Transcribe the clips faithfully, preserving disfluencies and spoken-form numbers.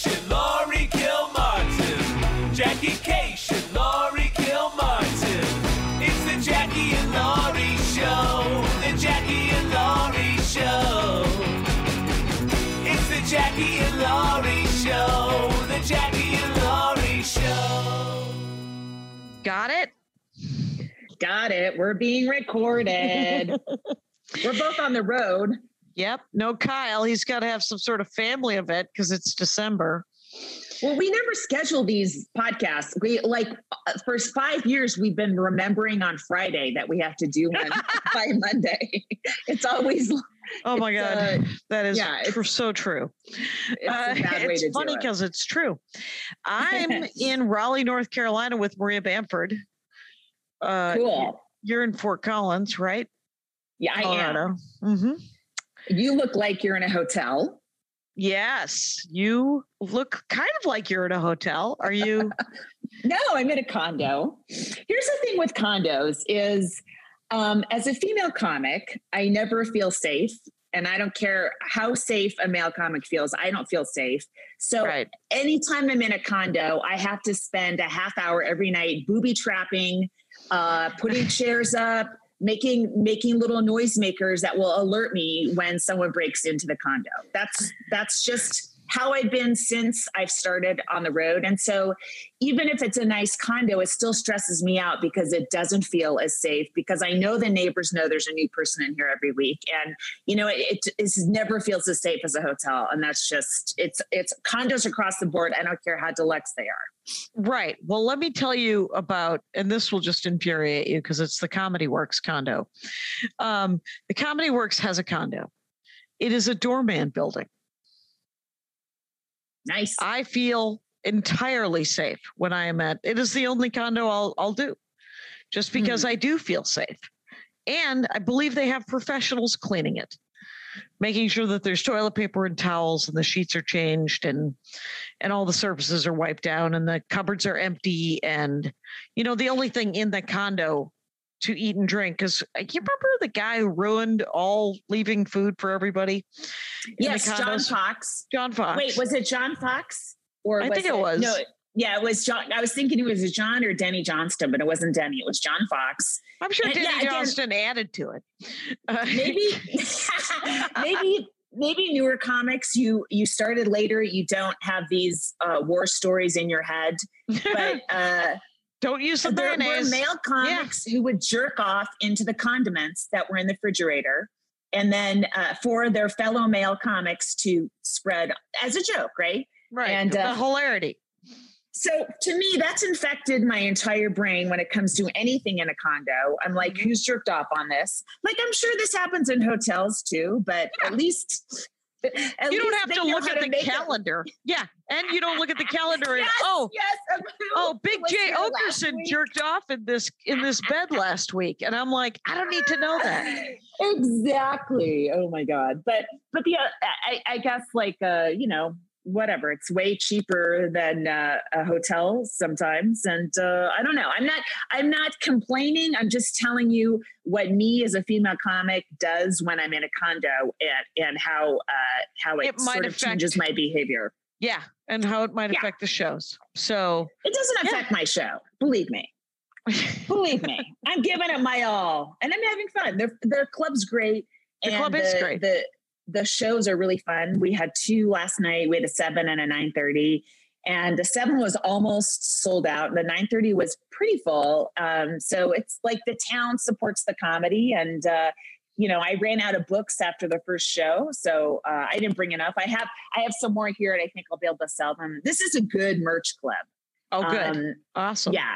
Kashian, Laurie Kilmartin. Jackie Kashian, Laurie Kilmartin. It's the Jackie and Laurie Show. The Jackie and Laurie Show. It's the Jackie and Laurie Show. The Jackie and Laurie Show. Got it? Got it. We're being recorded. We're both on the road. Yep. No, Kyle, he's got to have some sort of family event because it's December. Well, we never schedule these podcasts. We like for five years, we've been remembering on Friday that we have to do one by Monday. It's always. Oh, my God. Uh, that is yeah, tr- it's, so true. It's, uh, a bad way it's to funny because it. it's true. I'm in Raleigh, North Carolina with Maria Bamford. Uh, cool. You're in Fort Collins, right? Yeah, I Colorado. am. Mm-hmm. You look like you're in a hotel. Yes, you look kind of like you're in a hotel. Are you? No, I'm in a condo. Here's the thing with condos is um, as a female comic, I never feel safe. And I don't care how safe a male comic feels. I don't feel safe. So right. Anytime I'm in a condo, I have to spend a half hour every night booby trapping, uh, putting chairs up, making making little noisemakers that will alert me when someone breaks into the condo. That's that's just how I've been since I've started on the road. And so even if it's a nice condo, it still stresses me out because it doesn't feel as safe because I know the neighbors know there's a new person in here every week. And, you know, it, it, it never feels as safe as a hotel. And that's just, it's it's condos across the board. I don't care how deluxe they are. Right. Well, let me tell you about, and this will just infuriate you because it's the Comedy Works condo. Um, the Comedy Works has a condo. It is a doorman building. Nice. I feel entirely safe when I am at, it is the only condo I'll I'll do just because mm. I do feel safe. And I believe they have professionals cleaning it, making sure that there's toilet paper and towels and the sheets are changed and, and all the surfaces are wiped down and the cupboards are empty. And, you know, the only thing in the condo to eat and drink is, I can't remember the guy who ruined all leaving food for everybody. Yes, John Fox. John Fox. Wait, was it John Fox? Or I was think it, it was. No, yeah, it was John. I was thinking it was John or Denny Johnston, but it wasn't Denny. It was John Fox. I'm sure and, Denny yeah, Johnston again, added to it. Uh, maybe, maybe, maybe newer comics. You you started later. You don't have these uh, war stories in your head, but. Uh, Don't use the mayonnaise. There were male comics yeah. who would jerk off into the condiments that were in the refrigerator, and then uh, for their fellow male comics to spread as a joke, right? Right. And the uh, hilarity. So to me, that's infected my entire brain when it comes to anything in a condo. I'm like, mm-hmm. who's jerked off on this? Like, I'm sure this happens in hotels too, but yeah. at least. At you don't have to look at the calendar. It. Yeah. And you don't look at the calendar and yes, oh, yes, oh, Big J Okerson jerked off in this in this bed last week. And I'm like, I don't need to know that. Exactly. Oh my God. But but the uh, I, I guess like uh, you know, whatever, it's way cheaper than uh, a hotel sometimes. And uh, I don't know. I'm not I'm not complaining. I'm just telling you what me as a female comic does when I'm in a condo and, and how uh, how it, it sort of affect, changes my behavior. Yeah. And how it might yeah. affect the shows. So it doesn't affect yeah. my show. Believe me. Believe me. I'm giving it my all and I'm having fun. The, the club's great. The and club the, is great. The, The shows are really fun. We had two last night. We had a seven and a nine thirty. And the seven was almost sold out. The nine thirty was pretty full. Um, so it's like the town supports the comedy. And, uh, you know, I ran out of books after the first show. So uh, I didn't bring enough. I have I have some more here and I think I'll be able to sell them. This is a good merch club. Oh, good. Um, awesome. Yeah.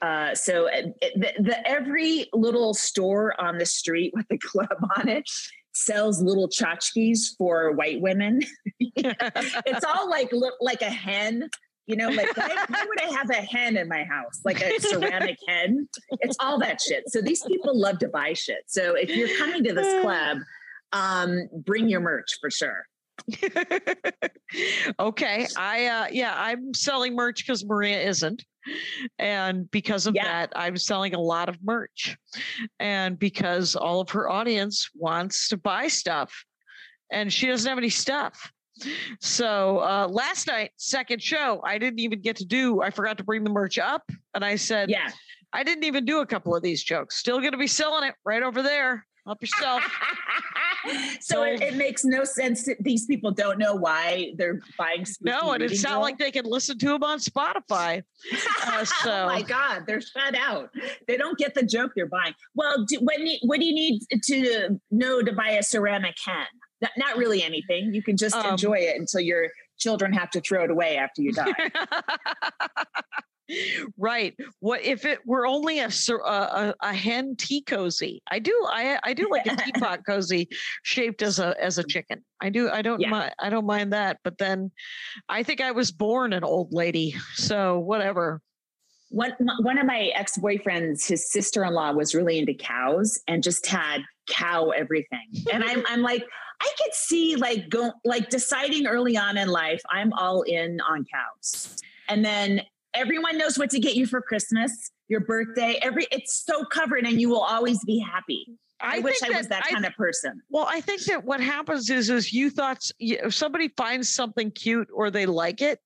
Uh, so it, the, the every little store on the street with the club on it sells little tchotchkes for white women. It's all like like a hen, you know, like why, why would I have a hen in my house? Like a ceramic hen. It's all that shit. So these people love to buy shit. So if you're coming to this club, um, bring your merch for sure. Okay. I, uh, yeah, I'm selling merch because Maria isn't. And because of yeah. that, I'm selling a lot of merch. And because all of her audience wants to buy stuff and she doesn't have any stuff. So uh, last night, second show, I didn't even get to do, I forgot to bring the merch up. And I said, yeah, I didn't even do a couple of these jokes. Still going to be selling it right over there. Help yourself. So it, it makes no sense that these people don't know why they're buying. No, and it's not like they can listen to them on Spotify. Uh, so. Oh my God, they're shut out. They don't get the joke they're buying. Well, do, when you, what do you need to know to buy a ceramic hen? Not, not really anything. You can just um, enjoy it until your children have to throw it away after you die. Right. What if it were only a, a a hen tea cozy? I do. I I do like a teapot cozy shaped as a as a chicken. I do. I don't. Yeah. mind, I don't mind that. But then, I think I was born an old lady. So whatever. One one of my ex boyfriends, his sister in law was really into cows and just had cow everything. And I'm I'm like I could see like go like deciding early on in life I'm all in on cows, and then. Everyone knows what to get you for Christmas, your birthday, every it's so covered and you will always be happy. I, I wish I that, was that I, kind of person. Well, I think that what happens is, is you thought if somebody finds something cute or they like it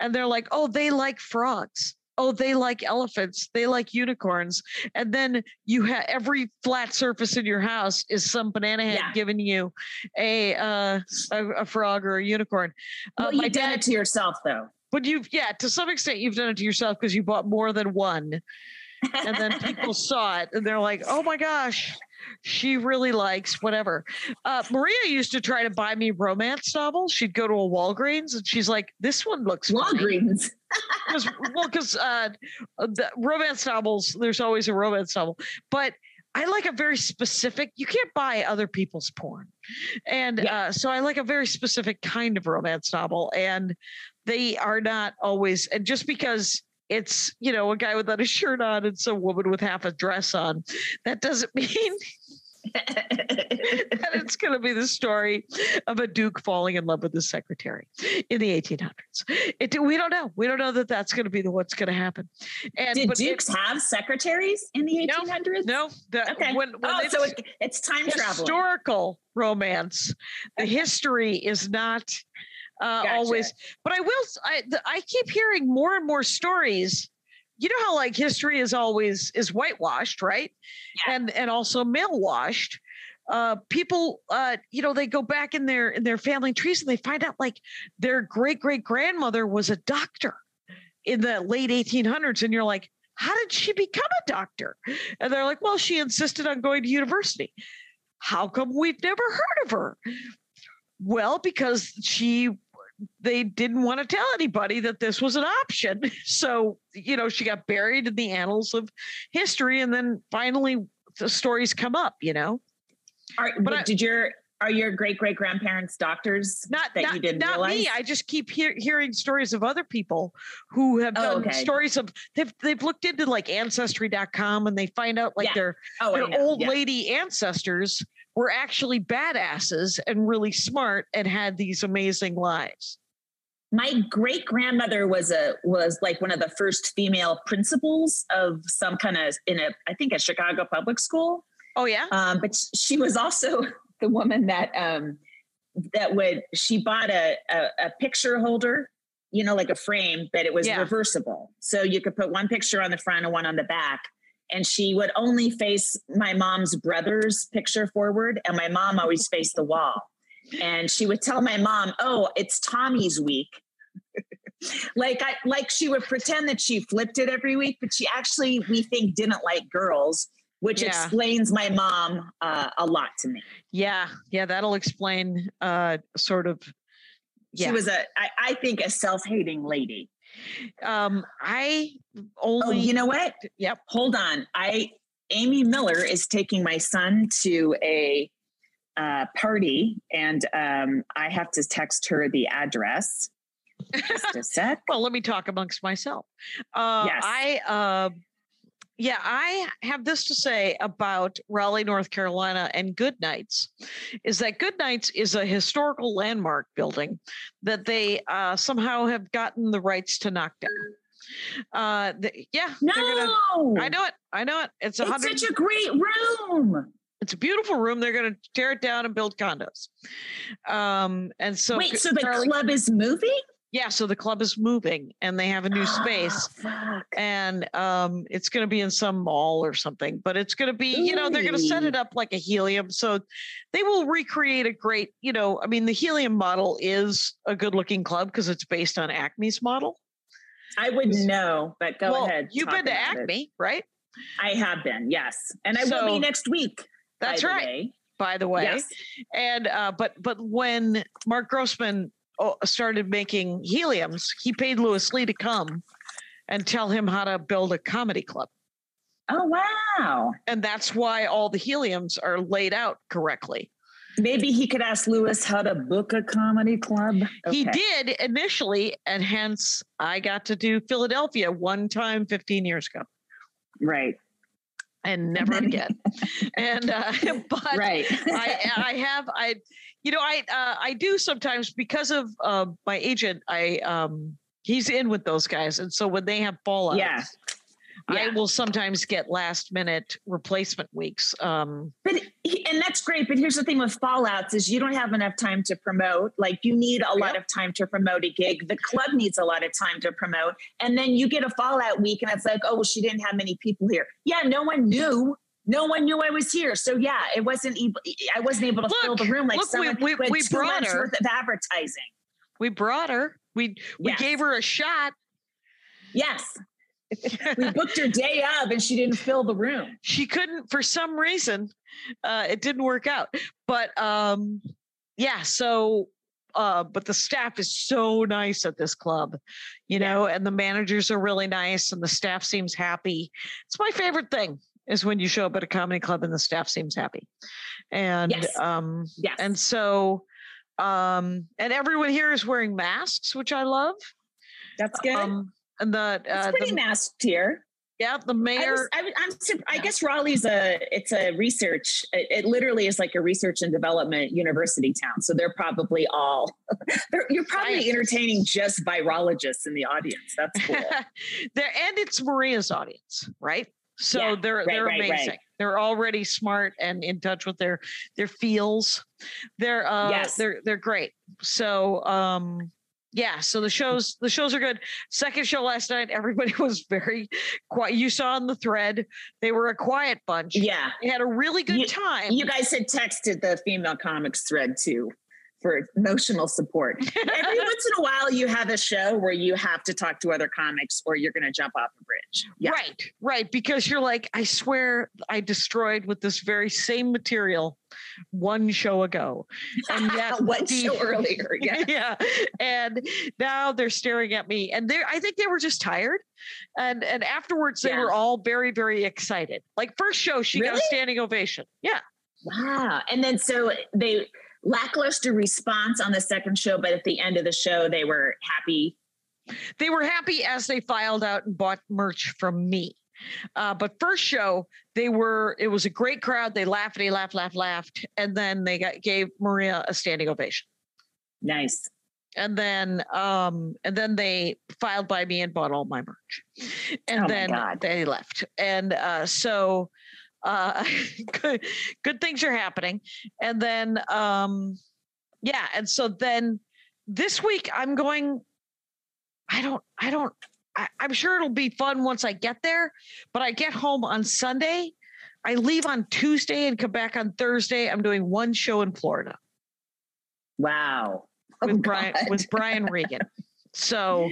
and they're like, oh, they like frogs. Oh, they like elephants. They like unicorns. And then you have every flat surface in your house is some banana head yeah. giving you a, uh, a, a frog or a unicorn. Well, uh, you did it to yourself though. But you've, yeah, to some extent, you've done it to yourself because you bought more than one. And then people saw it and they're like, oh my gosh, she really likes whatever. Uh, Maria used to try to buy me romance novels. She'd go to a Walgreens and she's like, this one looks Walgreens. Cause, well, because uh, the romance novels, there's always a romance novel. But I like a very specific, you can't buy other people's porn. And yeah. uh, so I like a very specific kind of romance novel. And they are not always, and just because it's, you know, a guy without a shirt on and some woman with half a dress on, that doesn't mean that it's going to be the story of a duke falling in love with his secretary in the eighteen hundreds. It, we don't know. We don't know that that's going to be the, what's going to happen. And, Did dukes it, have secretaries in the eighteen hundreds? No. no the, okay. When, when oh, so it, it's time historical travel. Historical romance. The history is not... Uh, gotcha. Always, but I will. I I keep hearing more and more stories. You know how like history is always is whitewashed, right? Yeah. And and also mail washed. Uh, people, uh, you know, they go back in their in their family trees and they find out like their great great grandmother was a doctor in the late eighteen hundreds, and you're like, how did she become a doctor? And they're like, well, she insisted on going to university. How come we've never heard of her? Well, because she. They didn't want to tell anybody that this was an option. So, you know, she got buried in the annals of history. And then finally the stories come up, you know, are, but I, did your, are your great, great grandparents doctors? Not that not, you didn't not realize? Me. I just keep hear, hearing stories of other people who have done oh, okay. stories of, they've, they've looked into like ancestry dot com and they find out like yeah. their, oh, their old yeah. lady ancestors were actually badasses and really smart and had these amazing lives. My great grandmother was a was like one of the first female principals of some kind of in a I think a Chicago public school. Oh yeah, um, but she was also the woman that um, that would she bought a, a a picture holder, you know, like a frame, but it was yeah. reversible, so you could put one picture on the front and one on the back. And she would only face my mom's brother's picture forward. And my mom always faced the wall. And she would tell my mom, oh, it's Tommy's week. like I like she would pretend that she flipped it every week, but she actually, we think, didn't like girls, which yeah. explains my mom uh, a lot to me. Yeah. Yeah. That'll explain uh, sort of. Yeah. She was a, I, I think, a self-hating lady. Um, I only, oh, you know what? Yep. Hold on. I, Amy Miller is taking my son to a, uh, party and, um, I have to text her the address. Just a sec. Well, let me talk amongst myself. Uh, yes. I, um, uh, yeah, I have this to say about Raleigh, North Carolina and Goodnights is that Goodnights is a historical landmark building that they uh, somehow have gotten the rights to knock down. Uh, the, yeah. No! Gonna, I know it. I know it. It's, it's such a great room. It's a beautiful room. They're going to tear it down and build condos. Um, and so, wait, so the Charlie, club is moving? Yeah. So the club is moving and they have a new oh, space fuck. and um, it's going to be in some mall or something, but it's going to be, Ooh. you know, they're going to set it up like a Helium. So they will recreate a great, you know, I mean, the Helium model is a good looking club because it's based on Acme's model. I wouldn't know, but go well, ahead. You've been to Acme, it. right? I have been. Yes. And I so, will be next week. That's by right. The by the way. Yes. And, uh, but, but when Mark Grossman started making Heliums, he paid Lewis Lee to come and tell him how to build a comedy club. Oh, wow. And that's why all the Heliums are laid out correctly. Maybe he could ask Lewis how to book a comedy club. Okay. He did initially. And hence I got to do Philadelphia one time, fifteen years ago. Right. And never again. And, uh, but right. I, I have, I, you know, I, uh, I do sometimes because of, uh, my agent, I, um, he's in with those guys. And so when they have fallouts, yeah. Yeah. I will sometimes get last minute replacement weeks. Um, but, and that's great. But here's the thing with fallouts is you don't have enough time to promote. Like you need a lot yep. of time to promote a gig. The club needs a lot of time to promote. And then you get a fallout week and it's like, oh, well, she didn't have many people here. Yeah. No one knew. No one knew I was here. So yeah, it wasn't, e- I wasn't able to look, fill the room. Like look, someone we, we, we two brought months her. worth of advertising. We brought her. We, we yes. gave her a shot. Yes. We booked her day of and she didn't fill the room. She couldn't, for some reason, uh, it didn't work out. But um, yeah, so, uh, but the staff is so nice at this club, you yeah. know, and the managers are really nice and the staff seems happy. It's my favorite thing is when you show up at a comedy club and the staff seems happy. And, yes. um, yes. and so, um, and everyone here is wearing masks, which I love. That's good. Um, And the it's uh, pretty the, masked here. Yeah, the mayor. I, was, I, I'm, I'm, I guess Raleigh's a. It's a research. It, it literally is like a research and development university town. So they're probably all. They're, you're probably scientists. Entertaining just virologists in the audience. That's cool. There and it's Maria's audience, right? So yeah, they're right, they're right, amazing. Right. They're already smart and in touch with their their feels. They're uh, yes. they're they're great. So. um Yeah. So the shows, the shows are good. Second show last night, everybody was very quiet. You saw on the thread, they were a quiet bunch. Yeah. They had a really good you, time. You guys had texted the female comics thread too for emotional support. Every once in a while you have a show where you have to talk to other comics or you're going to jump off a bridge. Yeah. Right. Right. Because you're like, I swear I destroyed with this very same material one show ago and yet one the, show earlier yeah. yeah and now they're staring at me and they I think they were just tired and and afterwards they yeah. were all very very excited. Like first show she really? got a standing ovation. Yeah wow and then so they lackluster response on the second show, but at the end of the show they were happy. They were happy as they filed out and bought merch from me. Uh, but first show, they were, it was a great crowd. They laughed, they laughed, laughed, laughed. And then they got, gave Maria a standing ovation. Nice. And then, um, and then they filed by me and bought all my merch and oh then they left. And, uh, so, uh, good, good things are happening. And then, um, yeah. And so then this week I'm going, I don't, I don't, I'm sure it'll be fun once I get there, but I get home on Sunday. I leave on Tuesday and come back on Thursday. I'm doing one show in Florida. Wow. With, oh, Brian, with Brian Regan. So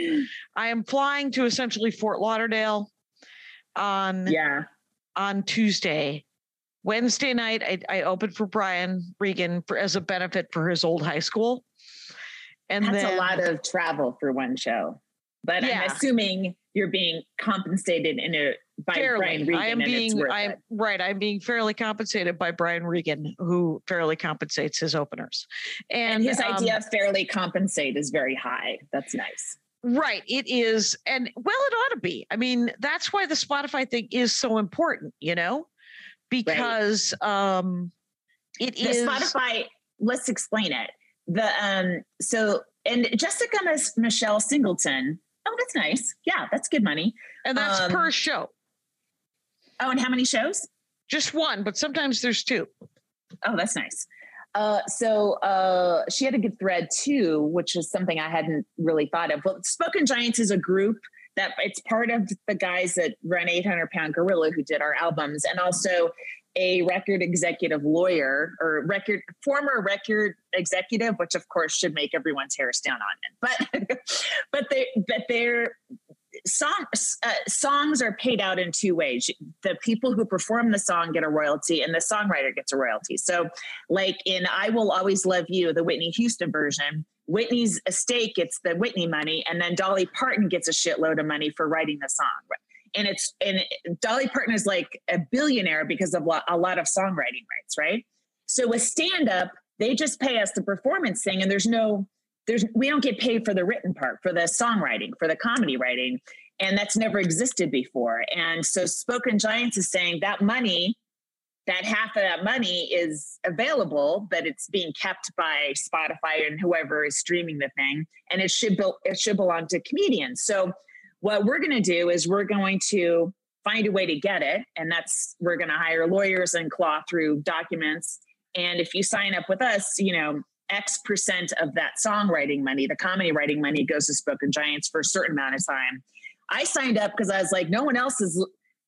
I am flying to essentially Fort Lauderdale on, yeah. on Tuesday. Wednesday night, I, I opened for Brian Regan for, as a benefit for his old high school. And that's then, a lot of travel for one show. But yeah. I'm assuming you're being compensated in a by fairly. Brian Regan. I am being, I'm it. right. I'm being fairly compensated by Brian Regan, who fairly compensates his openers. And, and his um, idea of fairly compensate is very high. That's nice. Right. It is. And well, it ought to be. I mean, that's why the Spotify thing is so important, you know, because right. um, it the is Spotify. Let's explain it. The um, so and Jessica Miss Michelle Singleton. Oh, that's nice. Yeah, that's good money. And that's um, per show. Oh, and how many shows? Just one, but sometimes there's two. Oh, that's nice. Uh, so uh, she had a good thread too, which is something I hadn't really thought of. Well, Spoken Giants is a group that it's part of the guys that run eight hundred Pound Gorilla, who did our albums, and also a record executive lawyer or record former record executive, which of course should make everyone's hair stand on end. But but they but they're. Songs, uh, songs are paid out in two ways. The people who perform the song get a royalty and the songwriter gets a royalty. So like in I Will Always Love You, the Whitney Houston version, Whitney's estate gets the Whitney money, and then Dolly Parton gets a shitload of money for writing the song. And it's and Dolly Parton is like a billionaire because of a lot of songwriting rights, right? So with stand-up, they just pay us the performance thing, and there's no There's, we don't get paid for the written part, for the songwriting, for the comedy writing. And that's never existed before. And so Spoken Giants is saying that money, that half of that money is available, but it's being kept by Spotify and whoever is streaming the thing. And it should, be, it should belong to comedians. So what we're going to do is we're going to find a way to get it. And that's, we're going to hire lawyers and claw through documents. And if you sign up with us, you know, X percent of that songwriting money, the comedy writing money, goes to Spoken Giants for a certain amount of time. I signed up because I was like, no one else is,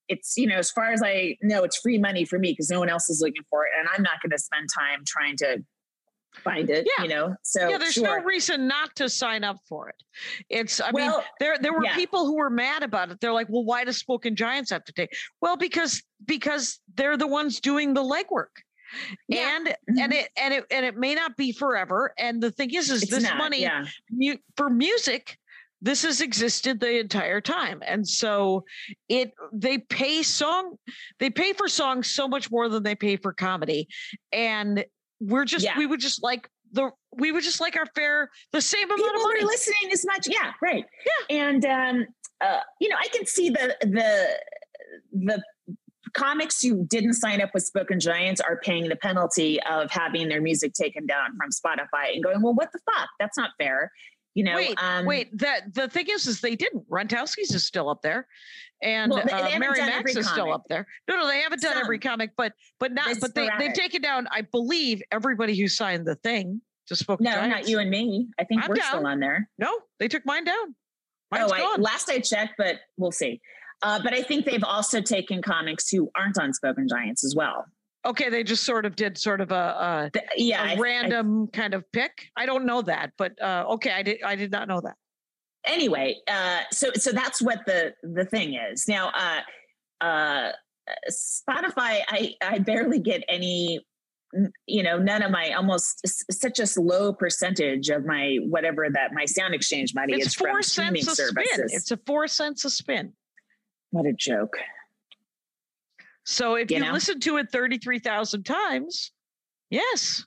it's, you know, as far as I know, it's free money for me because no one else is looking for it. And I'm not going to spend time trying to find it, yeah. you know? So yeah, there's sure. no reason not to sign up for it. It's, I well, mean, there, there were yeah. people who were mad about it. They're like, well, why does Spoken Giants have to take? Well, because, because they're the ones doing the legwork. Yeah. And mm-hmm. and it and it and it may not be forever. And the thing is, is it's this not, money yeah. mu- for music, this has existed the entire time. And so it they pay song, they pay for songs so much more than they pay for comedy. And we're just yeah. we would just like the we would just like our fair the same amount People of money. Are listening as much. Yeah, right. Yeah. And um uh you know, I can see the the the comics who didn't sign up with Spoken Giants are paying the penalty of having their music taken down from Spotify and going, well, what the fuck? That's not fair. You know, wait, um, wait. The, the thing is, is they didn't. Runtowski's is still up there. And well, they, they uh, Mary Max is comic. still up there. No, no, they haven't done Some. every comic, but, but not, it's but they, they've taken down, I believe, everybody who signed the thing to Spoken no, Giants. No, not you and me. I think I'm we're down. still on there. No, they took mine down. Mine's oh, I, gone. Last I checked, but we'll see. Uh, but I think they've also taken comics who aren't on Spoken Giants as well. Okay, they just sort of did sort of a, a, the, yeah, a I, random I, kind of pick. I don't know that, but uh, okay, I did I did not know that. Anyway, uh, so so that's what the, the thing is. Now, uh, uh, Spotify, I, I barely get any, you know, none of my almost such a low percentage of my whatever that my Sound Exchange money it's is from streaming services. Spin. It's a four cents a spin. What a joke. So if you, you know? listen to it thirty-three thousand times, yes.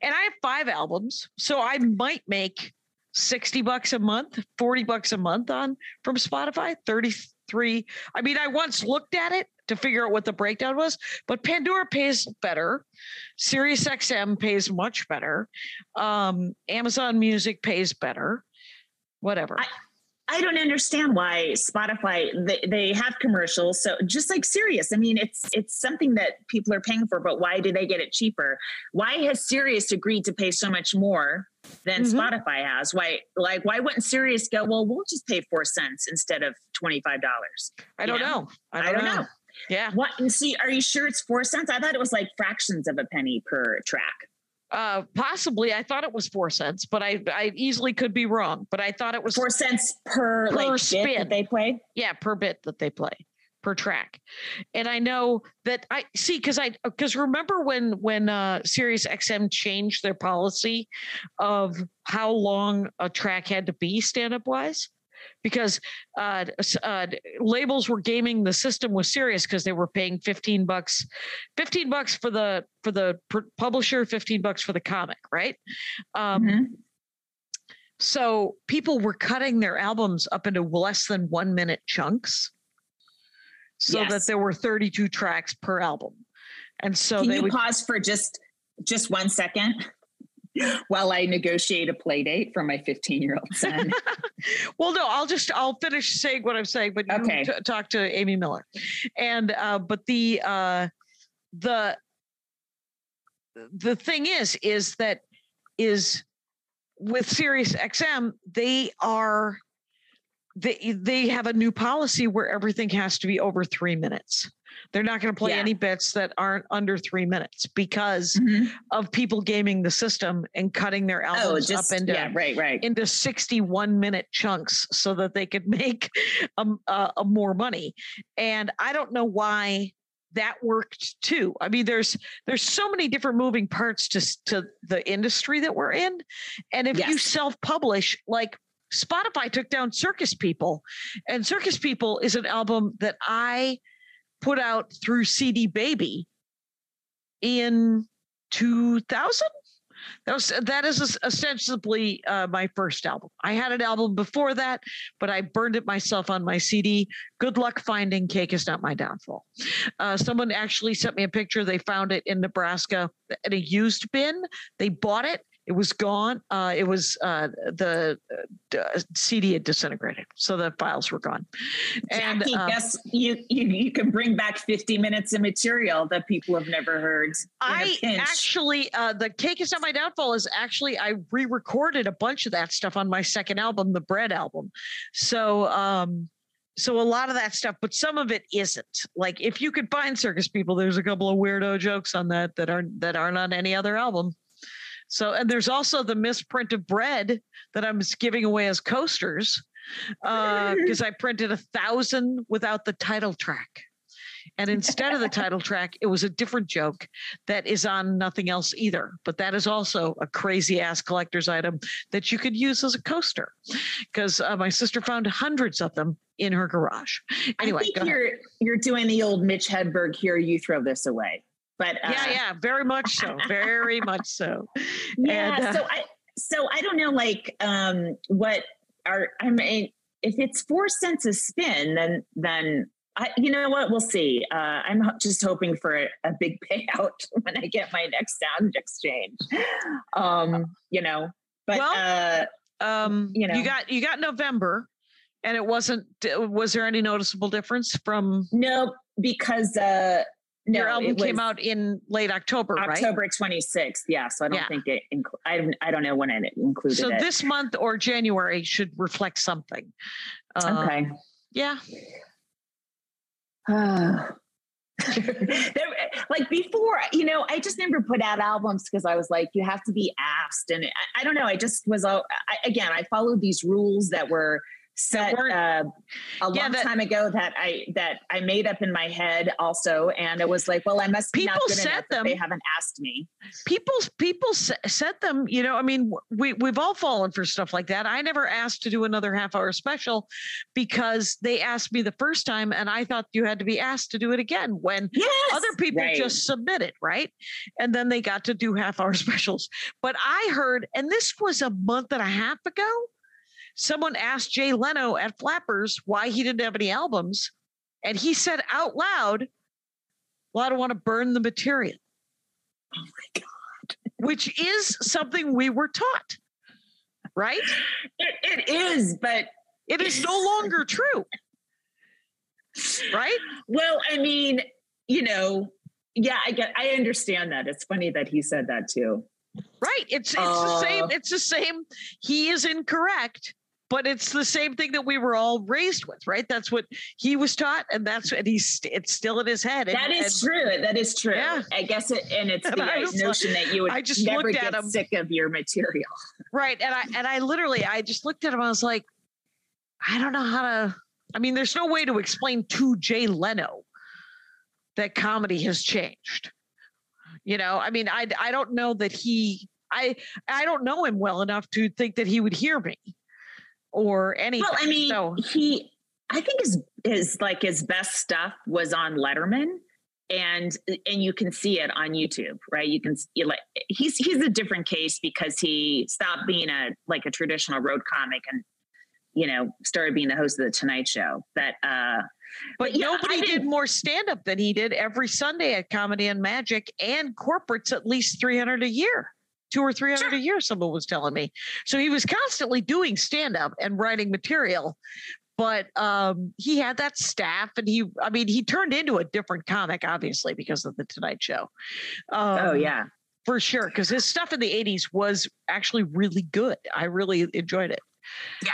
And I have five albums, so I might make sixty bucks a month, forty bucks a month on from Spotify, thirty-three. I mean, I once looked at it to figure out what the breakdown was, but Pandora pays better. SiriusXM pays much better. Um, Amazon Music pays better, whatever. I- I don't understand why Spotify, they, they have commercials. So just like Sirius, I mean, it's it's something that people are paying for, but why do they get it cheaper? Why has Sirius agreed to pay so much more than mm-hmm. Spotify has? Why, like, why wouldn't Sirius go, well, we'll just pay four cents instead of twenty-five dollars? I don't know? know. I don't, I don't know. know. Yeah. What? And see, are you sure it's four cents? I thought it was like fractions of a penny per track. Uh, possibly. I thought it was four cents, but I, I easily could be wrong, but I thought it was four cents per, per like spin. Bit that they play. Yeah. Per bit that they play per track. And I know that I see, cause I, cause remember when, when, uh, SiriusXM changed their policy of how long a track had to be stand-up wise, because, uh, uh, labels were gaming the system with Sirius cause they were paying fifteen bucks, fifteen bucks for the, for the publisher, fifteen bucks for the comic. Right. Um, mm-hmm. So people were cutting their albums up into less than one minute chunks so yes. that there were thirty-two tracks per album. And so Can they you would pause for just, just one second. While I negotiate a play date for my fifteen-year-old son. Well, no, I'll just, I'll finish saying what I'm saying, but you okay. t- talk to Amy Miller. And, uh, but the, uh, the the thing is, is that is with SiriusXM, they are they they have a new policy where everything has to be over three minutes. They're not going to play yeah. any bits that aren't under three minutes because mm-hmm. of people gaming the system and cutting their albums oh, just, up into, yeah, right, right. into sixty-one minute chunks so that they could make a, a, a more money. And I don't know why that worked too. I mean, there's, there's so many different moving parts to, to the industry that we're in. And if yes. you self-publish, like Spotify took down Circus People, and Circus People is an album that I put out through C D Baby in two thousand. That was, that is ostensibly uh, my first album. I had an album before that, but I burned it myself on my C D. Good luck finding Cake Is Not My Downfall. Uh, someone actually sent me a picture. They found it in Nebraska at a used bin. They bought it. It was gone. Uh, it was uh, the uh, C D had disintegrated, so the files were gone. And Jackie, um, guess you, you you can bring back fifty minutes of material that people have never heard. I actually, uh, the Cake Is Not My Downfall is actually, I re-recorded a bunch of that stuff on my second album, the Bread album. So, um, so a lot of that stuff, but some of it isn't. Like if you could find Circus People, there's a couple of weirdo jokes on that that aren't that aren't on any other album. So, and there's also the misprint of Bread that I'm giving away as coasters because uh, I printed a thousand without the title track. And instead of the title track, it was a different joke that is on nothing else either. But that is also a crazy ass collector's item that you could use as a coaster because uh, my sister found hundreds of them in her garage. Anyway, I think you're, you're doing the old Mitch Hedberg here. You throw this away. But uh, yeah, yeah, very much so. Very much so. Yeah. And, uh, so I, so I don't know, like, um, what are, I mean, if it's four cents a spin, then, then I, you know what, we'll see. Uh, I'm just hoping for a, a big payout when I get my next Sound Exchange. Um, you know, but, well, uh, um, you know, you got, you got November. And it wasn't, was there any noticeable difference from? No, because, uh, No, your album came out in late October, right? October twenty-sixth. Yeah. So I don't yeah. think it, inc- I, I don't know when it included so it. So this month or January should reflect something. Um, okay. Yeah. Like before, you know, I just never put out albums because I was like, you have to be asked. And I, I don't know. I just was, all, I, again, I followed these rules that were, Set uh, a yeah, long that, time ago that I that I made up in my head also, and it was like, well, I must be people not good said them. They haven't asked me. People people said them. You know, I mean, we we've all fallen for stuff like that. I never asked to do another half hour special because they asked me the first time, and I thought you had to be asked to do it again when yes, other people right. just submit it, right? And then they got to do half hour specials. But I heard, and this was a month and a half ago. Someone asked Jay Leno at Flappers why he didn't have any albums. And he said out loud, well, I don't want to burn the material. Oh my God. Which is something we were taught, right? It, it is, but it is no longer true. Right? Well, I mean, you know, yeah, I get, I understand that. It's funny that he said that too. Right. It's, it's uh, the same. It's the same. He is incorrect. But it's the same thing that we were all raised with, right? That's what he was taught, and that's and he's it's still in his head. And, that is and, true. That is true. Yeah. I guess it, and it's and the I notion like, that you would I just never get him. sick of your material, right? And I and I literally, I just looked at him. I was like, I don't know how to. I mean, there's no way to explain to Jay Leno that comedy has changed. You know, I mean, I I don't know that he. I I don't know him well enough to think that he would hear me. Or anything. Well, I mean, so. he, I think his, his, like his best stuff was on Letterman, and, and you can see it on YouTube, right? You can see, like, he's, he's a different case because he stopped being a, like a traditional road comic and, you know, started being the host of the Tonight Show. But, uh, but, but yeah, nobody did more stand-up than he did every Sunday at Comedy and Magic, and corporates at least three hundred a year. Two or three hundred sure. a year, someone was telling me. So he was constantly doing stand-up and writing material, But um, he had that staff, and he, I mean, he turned into a different comic, obviously, because of the Tonight Show. Um, oh, yeah. For sure. Because his stuff in the eighties was actually really good. I really enjoyed it. Yeah.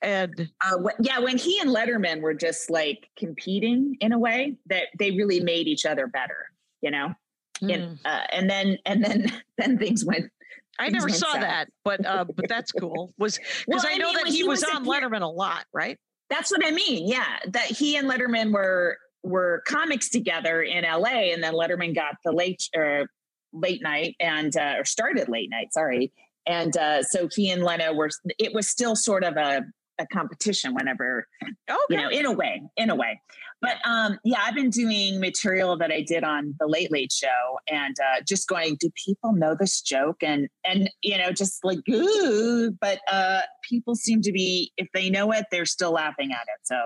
And uh, wh- yeah, when he and Letterman were just like competing in a way that they really made each other better, you know? Mm. And, uh, and then, and then, then things went. I never saw south. that, but, uh, but that's cool. Was because well, I, I know mean, that he, he was, was on appear- Letterman a lot, right? That's what I mean. Yeah. That he and Letterman were, were comics together in L A, and then Letterman got the late or late night and, uh, or started late night, sorry. And, uh, so he and Leno were, it was still sort of a, a competition whenever, okay. you know, in a way, in a way. But, um, yeah, I've been doing material that I did on the Late Late Show, and, uh, just going, do people know this joke? And, and, you know, just like, ooh, but, uh, people seem to be, if they know it, they're still laughing at it. So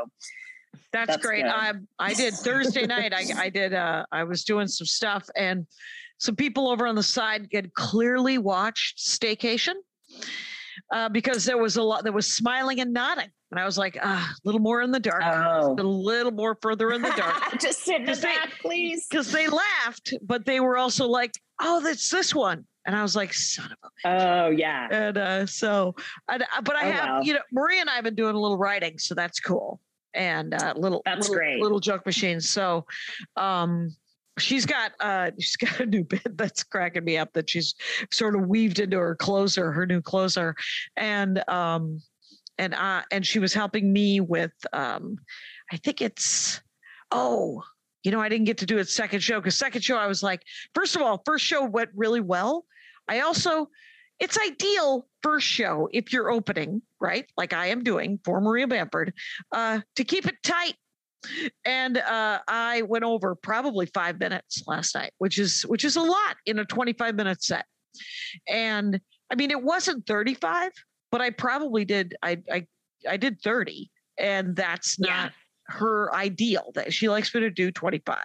that's, that's great. I, I did Thursday night. I, I did, uh, I was doing some stuff, and some people over on the side had clearly watched Staycation. Uh, because there was a lot that was smiling and nodding. And I was like, ah, a little more in the dark, oh. a little more further in the dark. Just sit in the back, please. Because they laughed, but they were also like, oh, that's this one. And I was like, son of a bitch. Oh, yeah. And uh, so, and, uh, but I oh, have, wow. you know, Maria and I have been doing a little writing, so that's cool. And uh, little, that's little, great. Little joke machines. So, um, She's got uh, she's got a new bit that's cracking me up that she's sort of weaved into her closer, her new closer, and um, and I and she was helping me with um, I think it's oh you know I didn't get to do it second show because second show I was like first of all first show went really well. I also it's ideal first show if you're opening right like I am doing for Maria Bamford uh, to keep it tight. And uh, I went over probably five minutes last night, which is which is a lot in a twenty-five minute set. And I mean, it wasn't thirty-five, but I probably did. I I, I did thirty, and that's not yeah. her ideal. That she likes me to do twenty-five.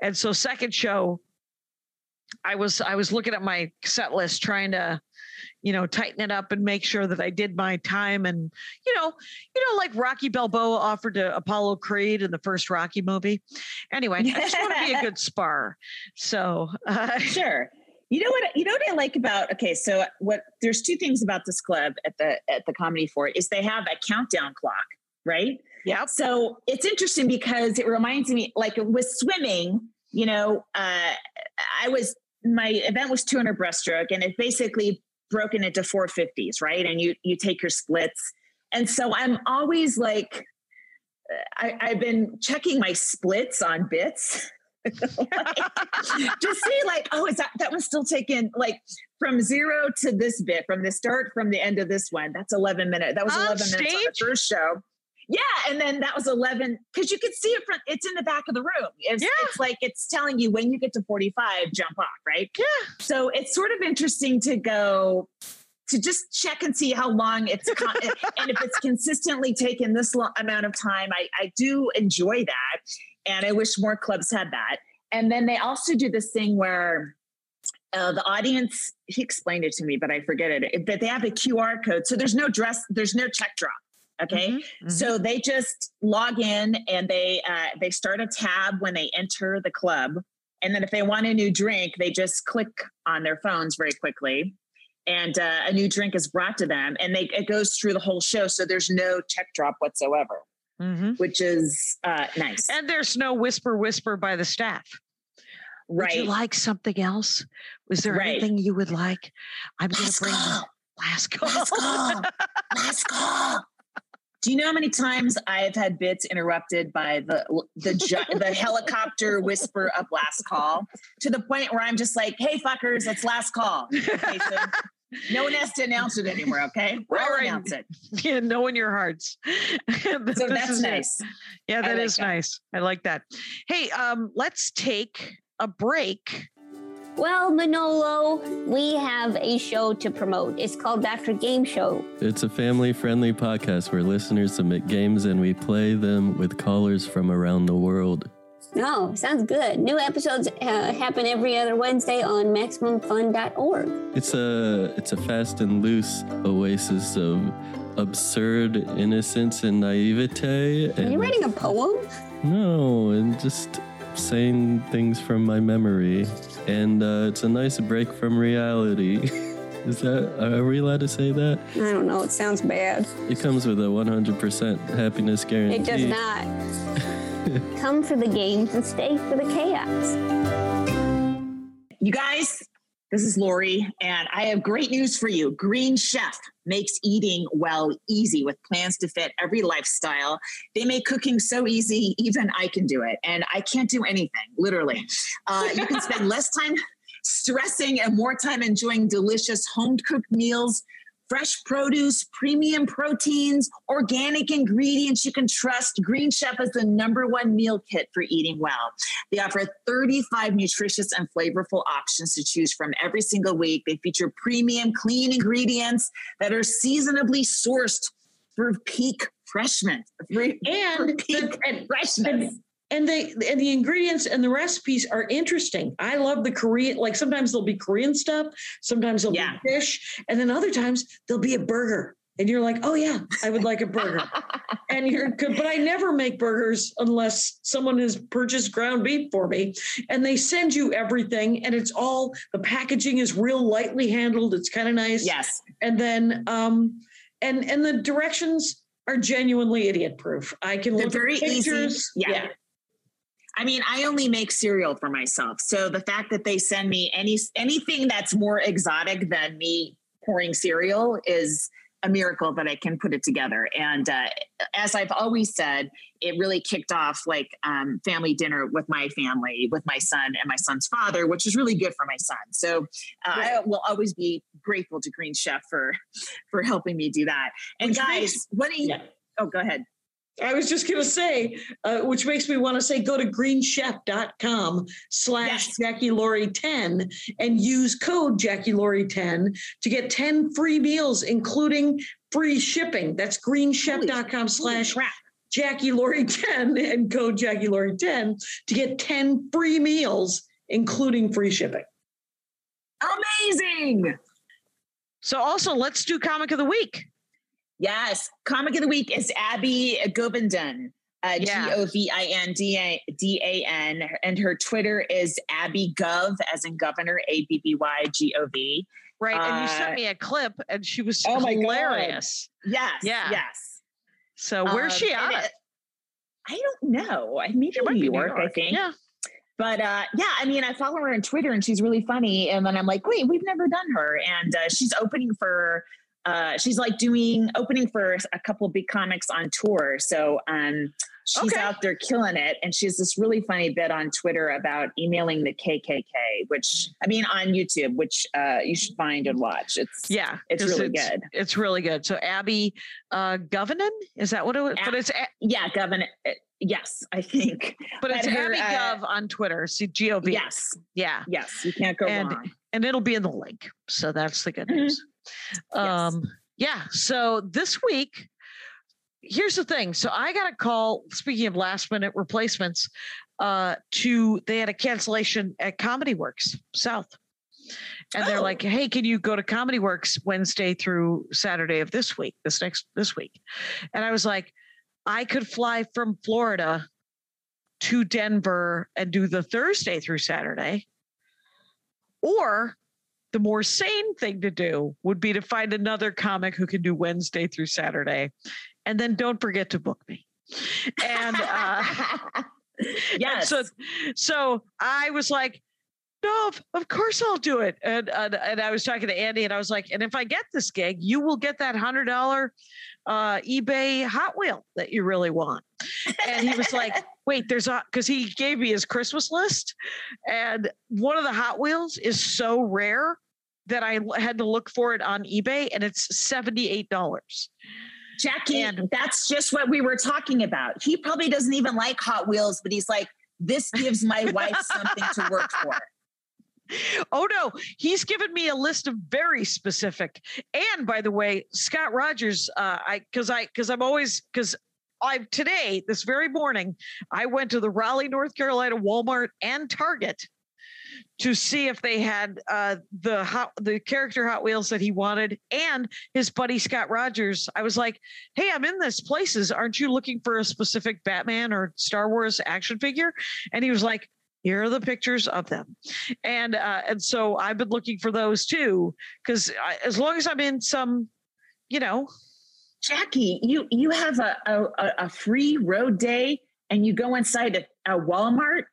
And so second show, I was I was looking at my set list, trying to, you know, tighten it up and make sure that I did my time. And, you know, you know, like Rocky Balboa offered to Apollo Creed in the first Rocky movie. Anyway, I just want to be a good spar. So uh, sure. You know what, you know what I like about, okay. So what, there's two things about this club at the, at the Comedy Fort is they have a countdown clock, right? Yeah. So it's interesting because it reminds me, like with swimming, you know, uh, I was, my event was two hundred breaststroke, and it basically broken into four fifties, right? And you you take your splits. And so I'm always like, I, I've been checking my splits on bits. like, just see like, oh, is that, that was still taken like from zero to this bit, from the start, from the end of this one. That's eleven minutes. That was on eleven stage? Minutes on the first show. Yeah. And then that was eleven, because you could see it from, it's in the back of the room. It's, yeah. it's like, it's telling you when you get to forty-five, jump off, right? Yeah. So it's sort of interesting to go to just check and see how long it's, con- and if it's consistently taken this long amount of time, I, I do enjoy that. And I wish more clubs had that. And then they also do this thing where uh, the audience, he explained it to me, but I forget it, that they have a Q R code. So there's no dress, there's no check drop. Okay. Mm-hmm. So they just log in, and they, uh, they start a tab when they enter the club. And then if they want a new drink, they just click on their phones very quickly. And, uh, a new drink is brought to them, and they, it goes through the whole show. So there's no check drop whatsoever, mm-hmm. which is, uh, nice. And there's no whisper whisper by the staff. Right. Would you like something else? Was there right. anything you would like? I'm going to bring call. last call. Last call. Last call. Do you know how many times I've had bits interrupted by the the, ju- the helicopter whisper of last call, to the point where I'm just like, hey, fuckers, it's last call. Okay, so no one has to announce it anymore, okay? Right, I'll right. announce it. Yeah, know in your hearts. So that's nice. It. Yeah, that like is that. nice. I like that. Hey, um, let's take a break. Well, Manolo, we have a show to promote. It's called Doctor Game Show. It's a family-friendly podcast where listeners submit games and we play them with callers from around the world. Oh, sounds good. New episodes uh, happen every other Wednesday on Maximum Fun dot org. It's a, it's a fast and loose oasis of absurd innocence and naivete. And are you writing a poem? No, and just saying things from my memory. And uh, it's a nice break from reality. Is that, are we allowed to say that? I don't know. It sounds bad. It comes with a one hundred percent happiness guarantee. It does not. Come for the games and stay for the chaos. You guys, this is Laurie, and I have great news for you. Green Chef makes eating well easy with plans to fit every lifestyle. They make cooking so easy, even I can do it. And I can't do anything, literally. Uh, you can spend less time stressing and more time enjoying delicious home-cooked meals, fresh produce, premium proteins, organic ingredients you can trust. Green Chef is the number one meal kit for eating well. They offer thirty-five nutritious and flavorful options to choose from every single week. They feature premium, clean ingredients that are seasonably sourced for peak freshness. And peak and freshness. And they and the ingredients and the recipes are interesting. I love the Korean, like sometimes there'll be Korean stuff, sometimes there'll yeah. be fish, and then other times there'll be a burger. And you're like, oh yeah, I would like a burger. And you're good, but I never make burgers unless someone has purchased ground beef for me. And they send you everything, and it's all, the packaging is real lightly handled. It's kind of nice. Yes. And then um, and and the directions are genuinely idiot proof. I can look very at pictures. Easy. Yeah. yeah. I mean, I only make cereal for myself. So the fact that they send me any anything that's more exotic than me pouring cereal is a miracle that I can put it together. And uh, as I've always said, it really kicked off like um, family dinner with my family, with my son and my son's father, which is really good for my son. So uh, I will always be grateful to Green Chef for, for helping me do that. And which guys, makes- what do you, yeah. oh, go ahead. I was just going to say, uh, which makes me want to say, go to green chef dot com slash Jackie Laurie ten and use code Jackie Laurie ten to get ten free meals, including free shipping. That's green chef dot com slash Jackie Laurie ten and code Jackie Laurie ten to get ten free meals, including free shipping. Amazing. So also let's do Comic of the Week. Yes. Comic of the Week is Abby Govindan, uh, yeah. G O V I N D A N, and her Twitter is Abby Gov, as in governor, A B B Y G O V. Right, and uh, you sent me a clip, and she was oh hilarious. Yes, yeah. yes. So where's um, she at? It, I don't know. I mean, in New York, York, I think. Yeah. But uh, yeah, I mean, I follow her on Twitter, and she's really funny. And then I'm like, wait, we've never done her. And uh, she's opening for... Uh, she's like doing opening for a couple of big comics on tour. So um, she's okay. out there killing it. And she has this really funny bit on Twitter about emailing the K K K, which I mean, on YouTube, which uh, you should find and watch. It's yeah, it's really it's, good. It's really good. So Abby uh, Govindan, is that what it was? Ab- but it's a- yeah, Govindan. Yes, I think. But, but it's her, Abby uh, Gov on Twitter. So G O V. Yes. Yeah. Yes. You can't go and, wrong. And it'll be in the link. So that's the good news. Mm-hmm. Um, yes. yeah. So this week, here's the thing. So I got a call, speaking of last minute replacements, uh, to, they had a cancellation at Comedy Works South and they're oh. like, hey, can you go to Comedy Works Wednesday through Saturday of this week, this next, this week. And I was like, I could fly from Florida to Denver and do the Thursday through Saturday, or the more sane thing to do would be to find another comic who can do Wednesday through Saturday. And then don't forget to book me. And, uh, yes. and so, so I was like, no, of, of course I'll do it. And, and, and I was talking to Andy and I was like, and if I get this gig, you will get that one hundred dollars uh, eBay Hot Wheel that you really want. And he was like, wait, there's a, cause he gave me his Christmas list. And one of the Hot Wheels is so rare that I had to look for it on eBay and it's seventy-eight dollars. Jackie, and that's just what we were talking about. He probably doesn't even like Hot Wheels, but he's like, this gives my wife something to work for. Oh, no, he's given me a list of very specific. And by the way, Scott Rogers, uh, I because I because I'm always because I've today, this very morning, I went to the Raleigh, North Carolina Walmart and Target to see if they had uh, the hot, the character Hot Wheels that he wanted, and his buddy Scott Rogers. I was like, hey, I'm in this places. Aren't you looking for a specific Batman or Star Wars action figure? And he was like, here are the pictures of them. And uh, and so I've been looking for those too, because as long as I'm in some, you know. Jackie, you you have a a, a free road day and you go inside a, a Walmart?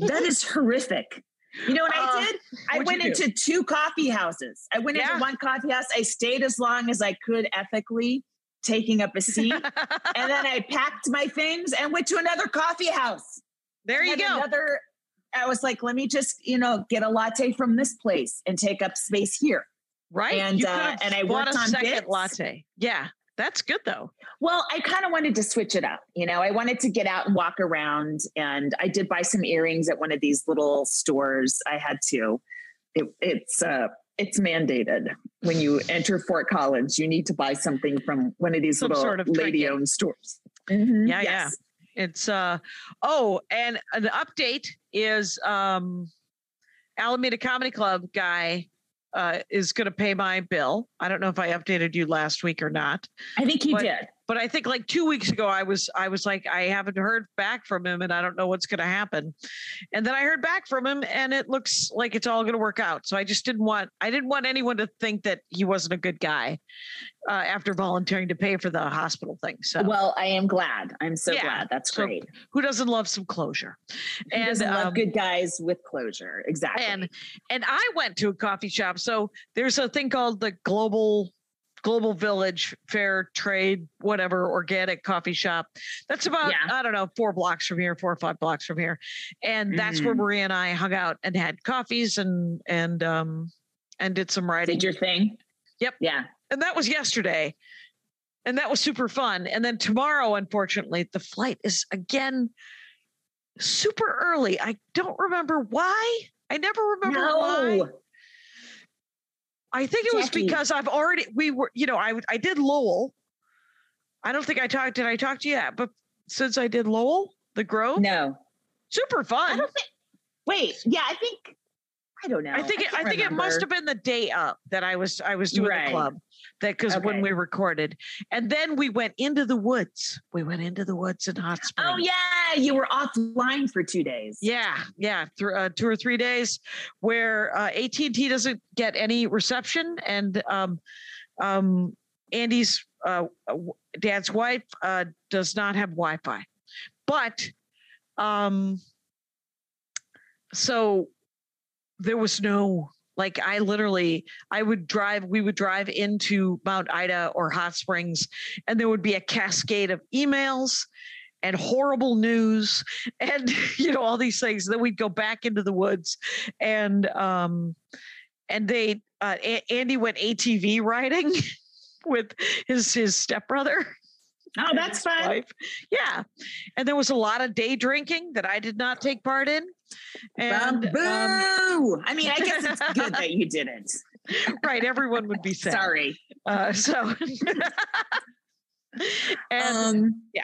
That is horrific. You know what uh, I did? I went into two coffee houses. I went yeah. into one coffee house. I stayed as long as I could ethically, taking up a seat. And then I packed my things and went to another coffee house. There you go. Another, I was like, let me just, you know, get a latte from this place and take up space here. Right. And uh, and I worked on bits. Latte. Yeah. That's good though. Well, I kind of wanted to switch it up. You know, I wanted to get out and walk around, and I did buy some earrings at one of these little stores. I had to, it, it's, uh, it's mandated when you enter Fort Collins, you need to buy something from one of these some little sort of lady owned stores. Mm-hmm. Yeah. Yes. Yeah. It's, uh, oh, and an update is, um, Alameda Comedy Club guy, uh, is going to pay my bill. I don't know if I updated you last week or not. I think he but, did. But I think like two weeks ago, I was, I was like, I haven't heard back from him and I don't know what's going to happen. And then I heard back from him and it looks like it's all going to work out. So I just didn't want, I didn't want anyone to think that he wasn't a good guy uh, after volunteering to pay for the hospital thing. So, well, I am glad. I'm so yeah. glad. That's so great. Who doesn't love some closure? Who and doesn't um, love good guys with closure. Exactly. And, and I went to a coffee shop. So there's a thing called the global Global Village Fair Trade, whatever, organic coffee shop. That's about, yeah. I don't know, four blocks from here, four or five blocks from here. And that's mm. where Maria and I hung out and had coffees and, and, um, and did some writing. Did your thing. Yep. Yeah. And that was yesterday. And that was super fun. And then tomorrow, unfortunately, the flight is again, super early. I don't remember why. I never remember no. why. I think it was Jackie. because I've already, we were, you know, I I did Lowell. I don't think I talked, did I talk to you? Yeah, but since I did Lowell, the Grove? No. Super fun. I don't think, wait, yeah, I think, I don't know. I think, I, it, I think it must have been the day up that I was, I was doing right. the club that, cause okay. when we recorded and then we went into the woods, we went into the woods in Hot Springs. Oh yeah. You were offline for two days. Yeah. Yeah. Through uh, two or three days where uh, A T and T doesn't get any reception. And um, um, Andy's uh, dad's wife uh, does not have Wi-Fi, but um, so there was no, like, I literally, I would drive, we would drive into Mount Ida or Hot Springs, and there would be a cascade of emails and horrible news and, you know, all these things. Then we'd go back into the woods and, um, and they, uh, a- Andy went A T V riding with his, his stepbrother. Oh, that's fun. Wife. Yeah. And there was a lot of day drinking that I did not take part in. And boo! Um, I mean, I guess it's good that you didn't. Right. Everyone would be sad. Sorry. Uh, so. and, um, yeah.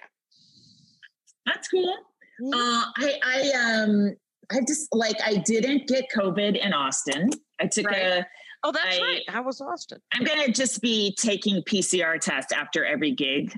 That's cool. Uh, I, I, um, I just like, I didn't get COVID in Austin. I took right. a. Oh, that's I, right. How was Austin? I'm going to just be taking P C R tests after every gig.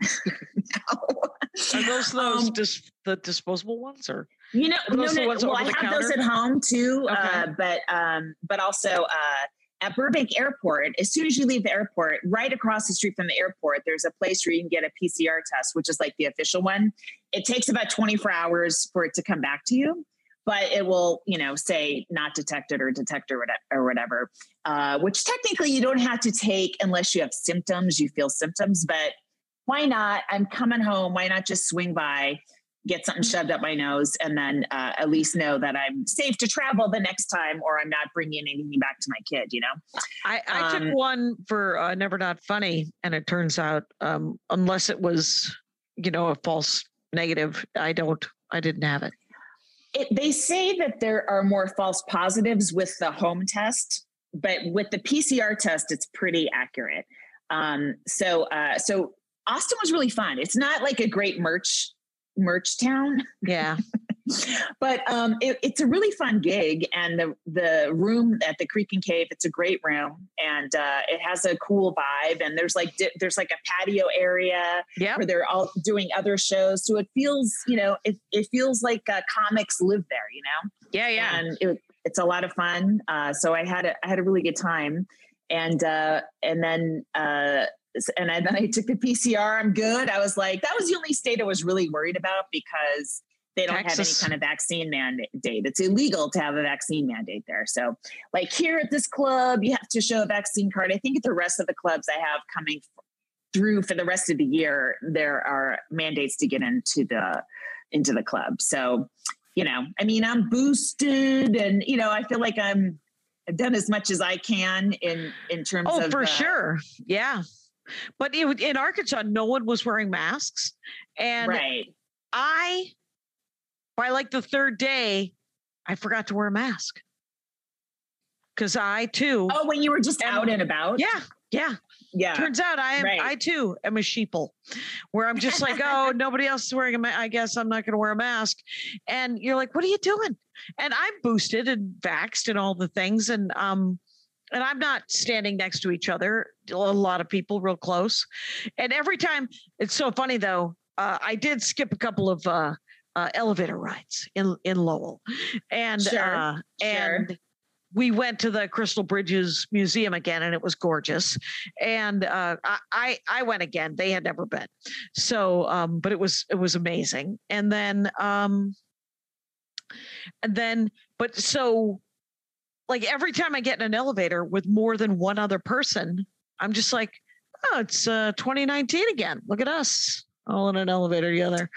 Are those those um, dis- the disposable ones, or you know, no, no, well, I have counter? those at home too. Okay. Uh, but um, but also uh, at Burbank Airport, as soon as you leave the airport, right across the street from the airport, there's a place where you can get a P C R test, which is like the official one. It takes about twenty-four hours for it to come back to you, but it will, you know, say not detected or detected or whatever. Uh, which technically you don't have to take unless you have symptoms, you feel symptoms, but. Why not? I'm coming home. Why not just swing by, get something shoved up my nose, and then uh, at least know that I'm safe to travel the next time, or I'm not bringing anything back to my kid, you know? I, I um, took one for uh, Never Not Funny, and it turns out, um, unless it was, you know, a false negative, I don't, I didn't have it. it. They say that there are more false positives with the home test, but with the P C R test, it's pretty accurate. Um, so, uh, so, Austin was really fun. It's not like a great merch merch town. Yeah. But um, it, it's a really fun gig, and the the room at the Creek and Cave, it's a great room, and uh, it has a cool vibe. And there's like di- there's like a patio area yep. where they're all doing other shows, so it feels you know it it feels like uh, comics live there, you know. Yeah, yeah. And it, it's a lot of fun. Uh, so I had a I had a really good time, and uh, and then. Uh, And I, then I took the P C R. I'm good. I was like, that was the only state I was really worried about, because they don't Texas. have any kind of vaccine mandate. It's illegal to have a vaccine mandate there. So like here at this club, you have to show a vaccine card. I think at the rest of the clubs I have coming through for the rest of the year, there are mandates to get into the, into the club. So, you know, I mean, I'm boosted, and, you know, I feel like I'm I've done as much as I can in, in terms oh, of. Oh, for uh, sure. Yeah. But it, in Arkansas, no one was wearing masks. And right. I, by like the third day, I forgot to wear a mask. Because I, too. Oh, when you were just am, out and about? Yeah. Yeah. Yeah. Turns out I am. Right. I, too, am a sheeple, where I'm just like, oh, nobody else is wearing a mask. I guess I'm not going to wear a mask. And you're like, what are you doing? And I'm boosted and vaxxed and all the things. And, um, And I'm not standing next to each other. A lot of people real close. And every time, it's so funny though. Uh, I did skip a couple of uh, uh, elevator rides in, in Lowell. And, sure, uh, sure. and we went to the Crystal Bridges Museum again, and it was gorgeous. And uh, I, I went again, they had never been. So, um, but it was, it was amazing. And then, um, and then, but so, like every time I get in an elevator with more than one other person, I'm just like, oh, it's uh, twenty nineteen again. Look at us all in an elevator together.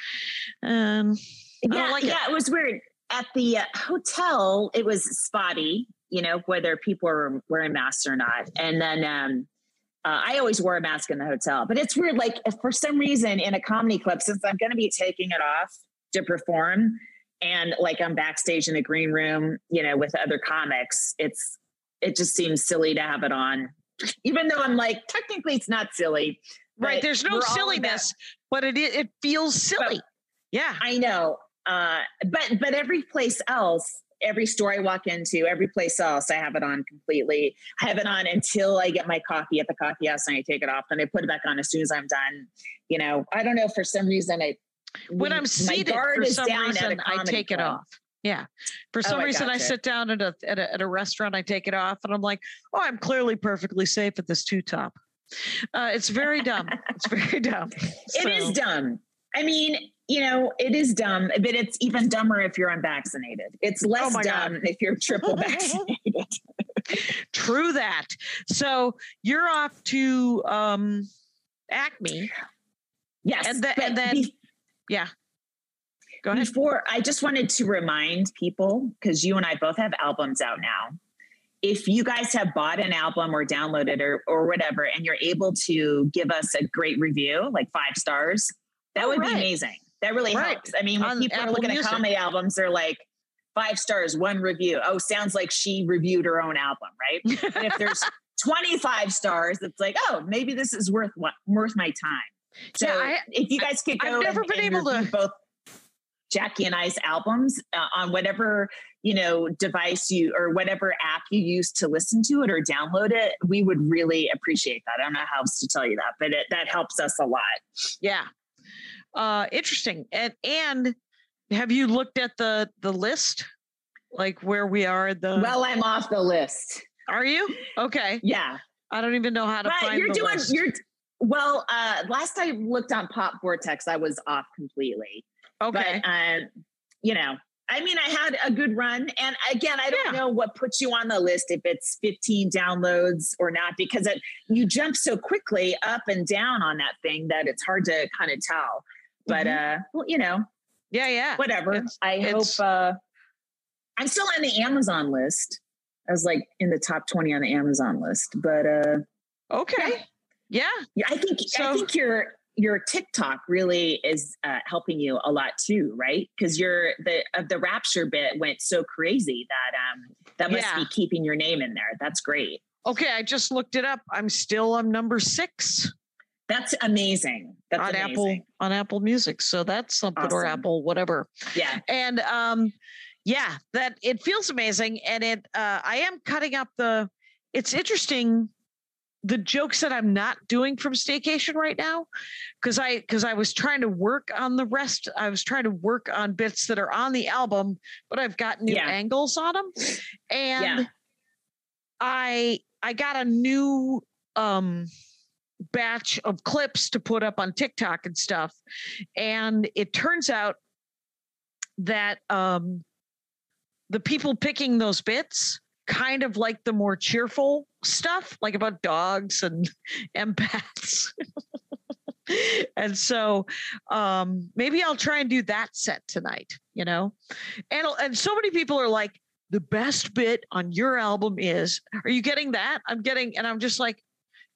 And yeah, I don't like yeah, it. it was weird. At the uh, hotel, it was spotty, you know, whether people were wearing masks or not. And then um, uh, I always wore a mask in the hotel, but it's weird. Like if for some reason in a comedy club, since I'm going to be taking it off to perform, and like I'm backstage in the green room, you know, with other comics, it's, it just seems silly to have it on, even though I'm like, technically it's not silly. Right. There's no silliness, about, but it, it feels silly. But, yeah, I know. Uh, but, but every place else, every store I walk into, every place else, I have it on completely. I have it on until I get my coffee at the coffee house, and I take it off, and I put it back on as soon as I'm done. You know, I don't know, for some reason, I, When we, I'm seated, for some reason, I take club. it off. Yeah. For some oh, I reason, gotcha. I sit down at a, at a at a restaurant, I take it off, and I'm like, oh, I'm clearly perfectly safe at this two-top. Uh, it's very dumb. It's very dumb. So. It is dumb. I mean, you know, it is dumb, but it's even dumber if you're unvaccinated. It's less oh dumb God. if you're triple vaccinated. True that. So you're off to um, Acme. Yes. And, the, and then... Be- Yeah. Go ahead. Before, I just wanted to remind people, because you and I both have albums out now. If you guys have bought an album or downloaded or or whatever, and you're able to give us a great review, like five stars, that oh, would right. be amazing. That really right. helps. I mean, when On people Apple are looking Music. at comedy albums, they're like, five stars, one review. Oh, sounds like she reviewed her own album, right? And if there's twenty-five stars, it's like, oh, maybe this is worth worth my time. So yeah, I, if you guys could go I've never and, been and able to both Jackie and I's albums uh, on whatever, you know, device you or whatever app you use to listen to it or download it, we would really appreciate that. I don't know how else to tell you that, but it, that helps us a lot. Yeah. Uh, interesting. And, and have you looked at the, the list, like where we are? The Well, I'm off the list. Are you? Okay. Yeah. I don't even know how to but find you're the doing, list. You're, Well, uh, last I looked on Pop Vortex, I was off completely. Okay. But, um, you know, I mean, I had a good run. And again, I don't yeah. know what puts you on the list, if it's fifteen downloads or not, because it, you jump so quickly up and down on that thing that it's hard to kind of tell. But, mm-hmm. uh, well, you know. Yeah, yeah. Whatever. It's, I it's... hope. Uh, I'm still on the Amazon list. I was like in the top twenty on the Amazon list. But, uh, okay. Yeah. Yeah. yeah, I think so, I think your your TikTok really is uh, helping you a lot too, right? Because your the of uh, the rapture bit went so crazy that um that must yeah. be keeping your name in there. That's great. Okay, I just looked it up. I'm still on number six. That's amazing. That's on amazing. Apple, on Apple Music. So that's something, awesome. Or Apple, whatever. Yeah. And um, yeah, that it feels amazing. And it, uh, I am cutting up the, it's interesting, the jokes that I'm not doing from Staycation right now, because I because I was trying to work on the rest. I was trying to work on bits that are on the album, but I've got new yeah. angles on them, and yeah. I I got a new um, batch of clips to put up on TikTok and stuff, and it turns out that um, the people picking those bits kind of like the more cheerful stuff, like about dogs and and bats. And so um maybe I'll try and do that set tonight, you know. And and so many people are like, the best bit on your album is, are you getting that? I'm getting, and I'm just like,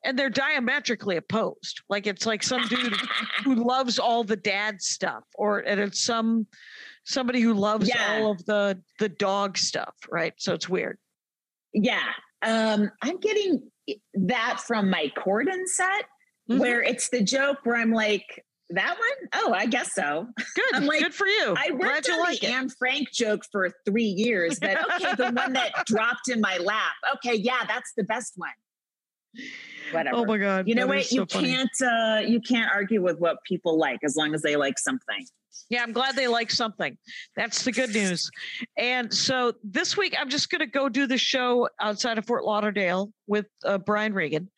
and they're diametrically opposed. Like, it's like some dude who loves all the dad stuff, or and it's some somebody who loves yeah. all of the the dog stuff, right? So it's weird. Yeah. Um, I'm getting that from my Corden set, mm-hmm. where it's the joke where I'm like, that one? Oh, I guess so. Good. I'm like, good for you. I worked on like the Anne Frank joke for three years, but okay, the one that dropped in my lap. Okay, yeah, that's the best one. Whatever. Oh my God. You know what? So you funny. can't uh, you can't argue with what people like, as long as they like something. Yeah, I'm glad they like something. That's the good news. And so this week, I'm just going to go do the show outside of Fort Lauderdale with uh, Brian Regan.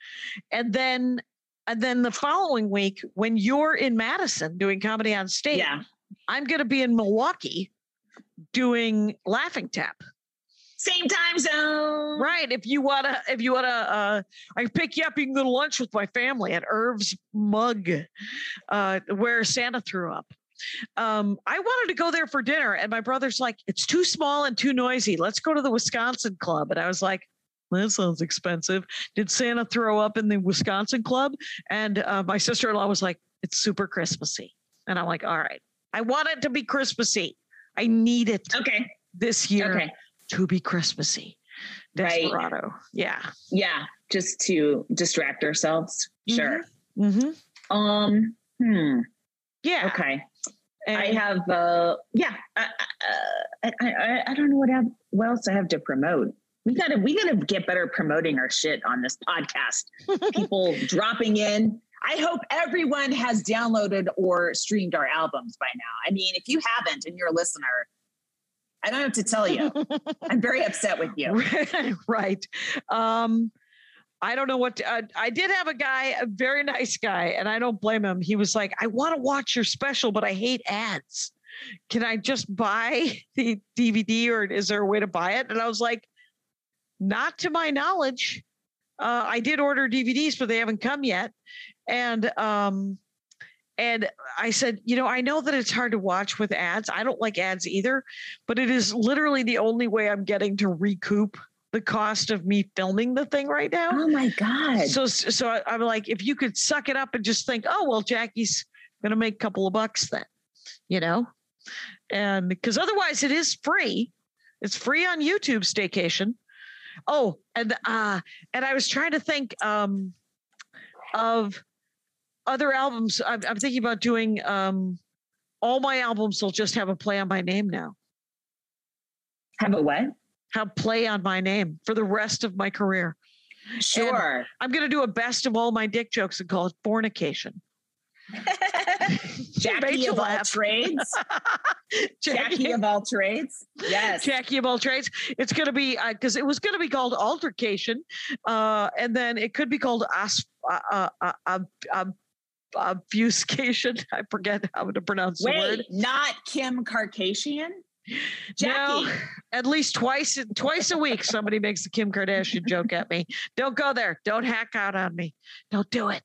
And then and then the following week, when you're in Madison doing Comedy on Stage, yeah. I'm going to be in Milwaukee doing Laughing Tap. Same time zone. Right. If you want to, if you want to, uh, I can pick you up. You can go to lunch with my family at Irv's Mug, uh, where Santa threw up. Um, I wanted to go there for dinner, and my brother's like, it's too small and too noisy. Let's go to the Wisconsin Club. And I was like, well, that sounds expensive. Did Santa throw up in the Wisconsin Club? And uh, my sister-in-law was like, it's super Christmassy. And I'm like, all right, I want it to be Christmassy. I need it okay. this year okay. to be Christmassy. Desperado. Right. Yeah. Yeah. Just to distract ourselves. Mm-hmm. Sure. Mm-hmm. Um, hmm. Yeah. Okay. And I have, uh, yeah, I, I, I, I don't know what, have, what else I have to promote. We gotta, we gotta get better promoting our shit on this podcast. People dropping in. I hope everyone has downloaded or streamed our albums by now. I mean, if you haven't and you're a listener, I don't have to tell you. I'm very upset with you. Right. Um, I don't know what, to, uh, I did have a guy, a very nice guy, and I don't blame him. He was like, I want to watch your special, but I hate ads. Can I just buy the D V D, or is there a way to buy it? And I was like, not to my knowledge. Uh, I did order D V Ds, but they haven't come yet. And, um, and I said, you know, I know that it's hard to watch with ads. I don't like ads either, but it is literally the only way I'm getting to recoup the cost of me filming the thing right now. Oh my God. So, so I, I'm like, if you could suck it up and just think, oh, well, Jackie's going to make a couple of bucks then, you know? And because otherwise it is free. It's free on YouTube, Staycation. Oh, and, uh, and I was trying to think, um, of other albums. I'm, I'm thinking about doing, um, all my albums will just have a play on my name now. Have a what? Have play on my name for the rest of my career. Sure. And I'm going to do a best of all my dick jokes and call it Fornication. Jackie of laugh. all trades. Jackie, Jackie of all trades. Yes. Jackie of all trades. It's going to be, because uh, it was going to be called Altercation. Uh, and then it could be called os- uh, uh, uh, uh, obfuscation. I forget how to pronounce Wait, the word. Not Kim Kardashian. Jackie. Now, at least twice twice a week, somebody makes the Kim Kardashian joke at me. Don't go there. Don't hack out on me. Don't do it.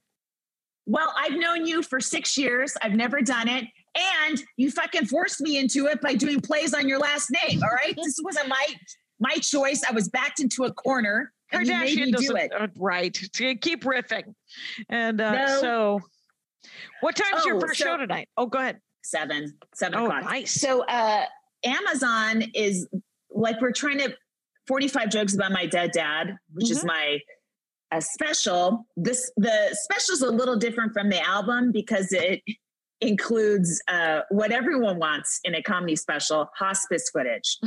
Well, I've known you for six years. I've never done it. And you fucking forced me into it by doing plays on your last name. All right. This wasn't my my choice. I was backed into a corner. And Kardashian you made me doesn't do it. Uh, right. Keep riffing. And uh, no. so what time's oh, your first so, show tonight? Oh, go ahead. Seven. Seven oh, o'clock. Nice. So uh Amazon is like, we're trying to forty-five jokes about my dead dad, which mm-hmm. is my a special. This the special's a little different from the album because it includes uh, what everyone wants in a comedy special, hospice footage.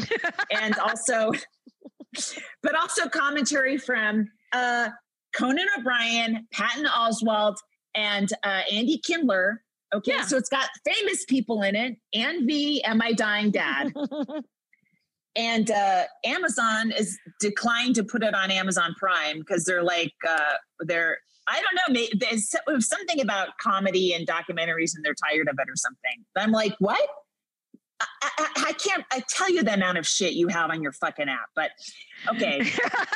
And also, but also commentary from uh, Conan O'Brien, Patton Oswalt, and uh, Andy Kindler. Okay, yeah. So it's got famous people in it, and V and my dying dad. And uh, Amazon is declined to put it on Amazon Prime because they're like, uh, they're, I don't know, maybe there's something about comedy and documentaries and they're tired of it or something. But I'm like, what? I, I, I can't, I tell you the amount of shit you have on your fucking app, but okay.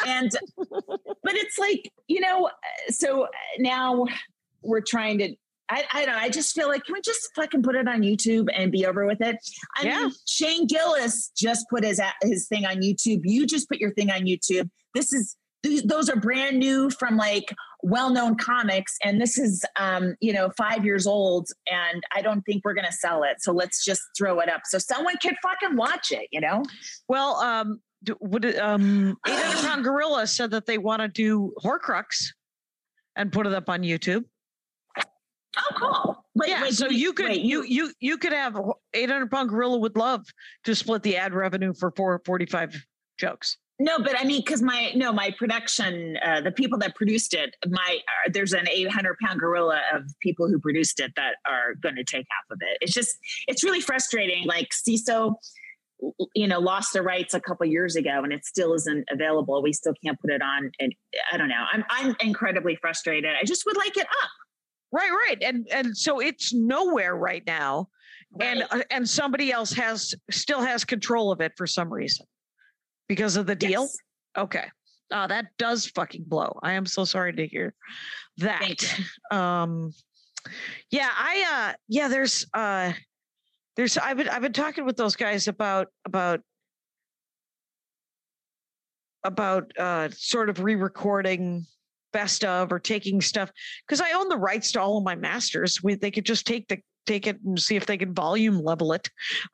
And, but it's like, you know, so now we're trying to, I, I don't know. I just feel like, can we just fucking put it on YouTube and be over with it? I yeah. mean, Shane Gillis just put his his thing on YouTube. You just put your thing on YouTube. This is, th- those are brand new from like well-known comics. And this is, um, you know, five years old and I don't think we're going to sell it. So let's just throw it up so someone can fucking watch it, you know? Well, um, would it, um, eight hundred Pound Gorilla said that they want to do Horcrux and put it up on YouTube. Oh, cool! Wait, yeah, wait, so wait, you could wait, you you you could have eight hundred Pound Gorilla would love to split the ad revenue for four forty-five jokes. No, but I mean, because my no, my production, uh, the people that produced it, my uh, there's an eight hundred Pound Gorilla of people who produced it that are going to take half of it. It's just it's really frustrating. Like C I S O, you know, lost the rights a couple years ago, and it still isn't available. We still can't put it on, and I don't know. I'm I'm incredibly frustrated. I just would like it up. Right, right, and and so it's nowhere right now, right. and and somebody else has still has control of it for some reason, because of the deal. Yes. Okay, uh, that does fucking blow. I am so sorry to hear that. Thank you. Um, yeah, I uh, yeah, there's uh, there's I've been I've been talking with those guys about about about uh, sort of re-recording. Best of or taking stuff because I own the rights to all of my masters. We, they could just take the take it and see if they can volume level it.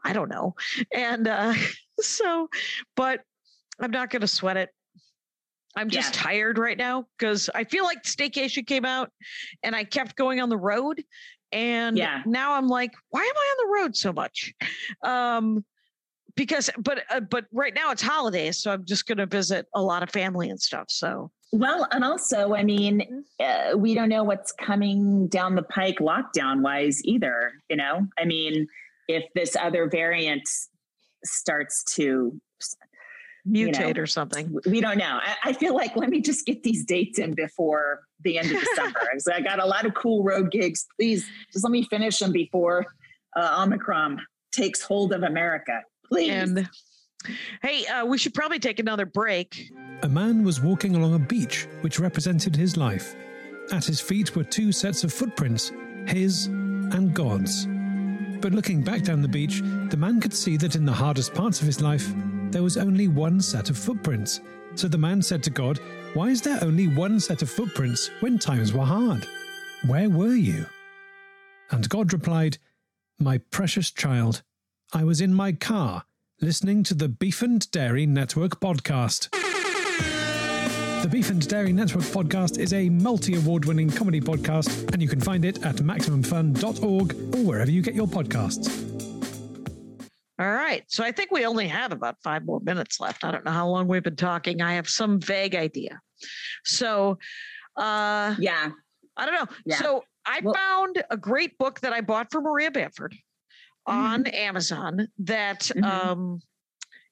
I don't know, and uh, so, but I'm not going to sweat it. I'm just yeah. tired right now because I feel like Staycation came out and I kept going on the road, and yeah. now I'm like, why am I on the road so much? Um, because but uh, but right now it's holidays, so I'm just going to visit a lot of family and stuff. So. Well, and also, I mean, uh, we don't know what's coming down the pike lockdown-wise either, you know? I mean, if this other variant starts to... mutate you know, or something. We don't know. I, I feel like, let me just get these dates in before the end of December. So I got a lot of cool road gigs. Please, just let me finish them before uh, Omicron takes hold of America. Please. And- Hey, uh, we should probably take another break. A man was walking along a beach which represented his life. At his feet were two sets of footprints, his and God's. But looking back down the beach, the man could see that in the hardest parts of his life, there was only one set of footprints. So the man said to God, "Why is there only one set of footprints when times were hard? Where were you?" And God replied, "My precious child, I was in my car, listening to the Beef and Dairy Network podcast." The Beef and Dairy Network podcast is a multi-award-winning comedy podcast, and you can find it at maximum fun dot org or wherever you get your podcasts. All right. So I think we only have about five more minutes left. I don't know how long we've been talking. I have some vague idea. So, uh, yeah, I don't know. Yeah. So I well, found a great book that I bought for Maria Bamford. On mm-hmm. Amazon that mm-hmm. um,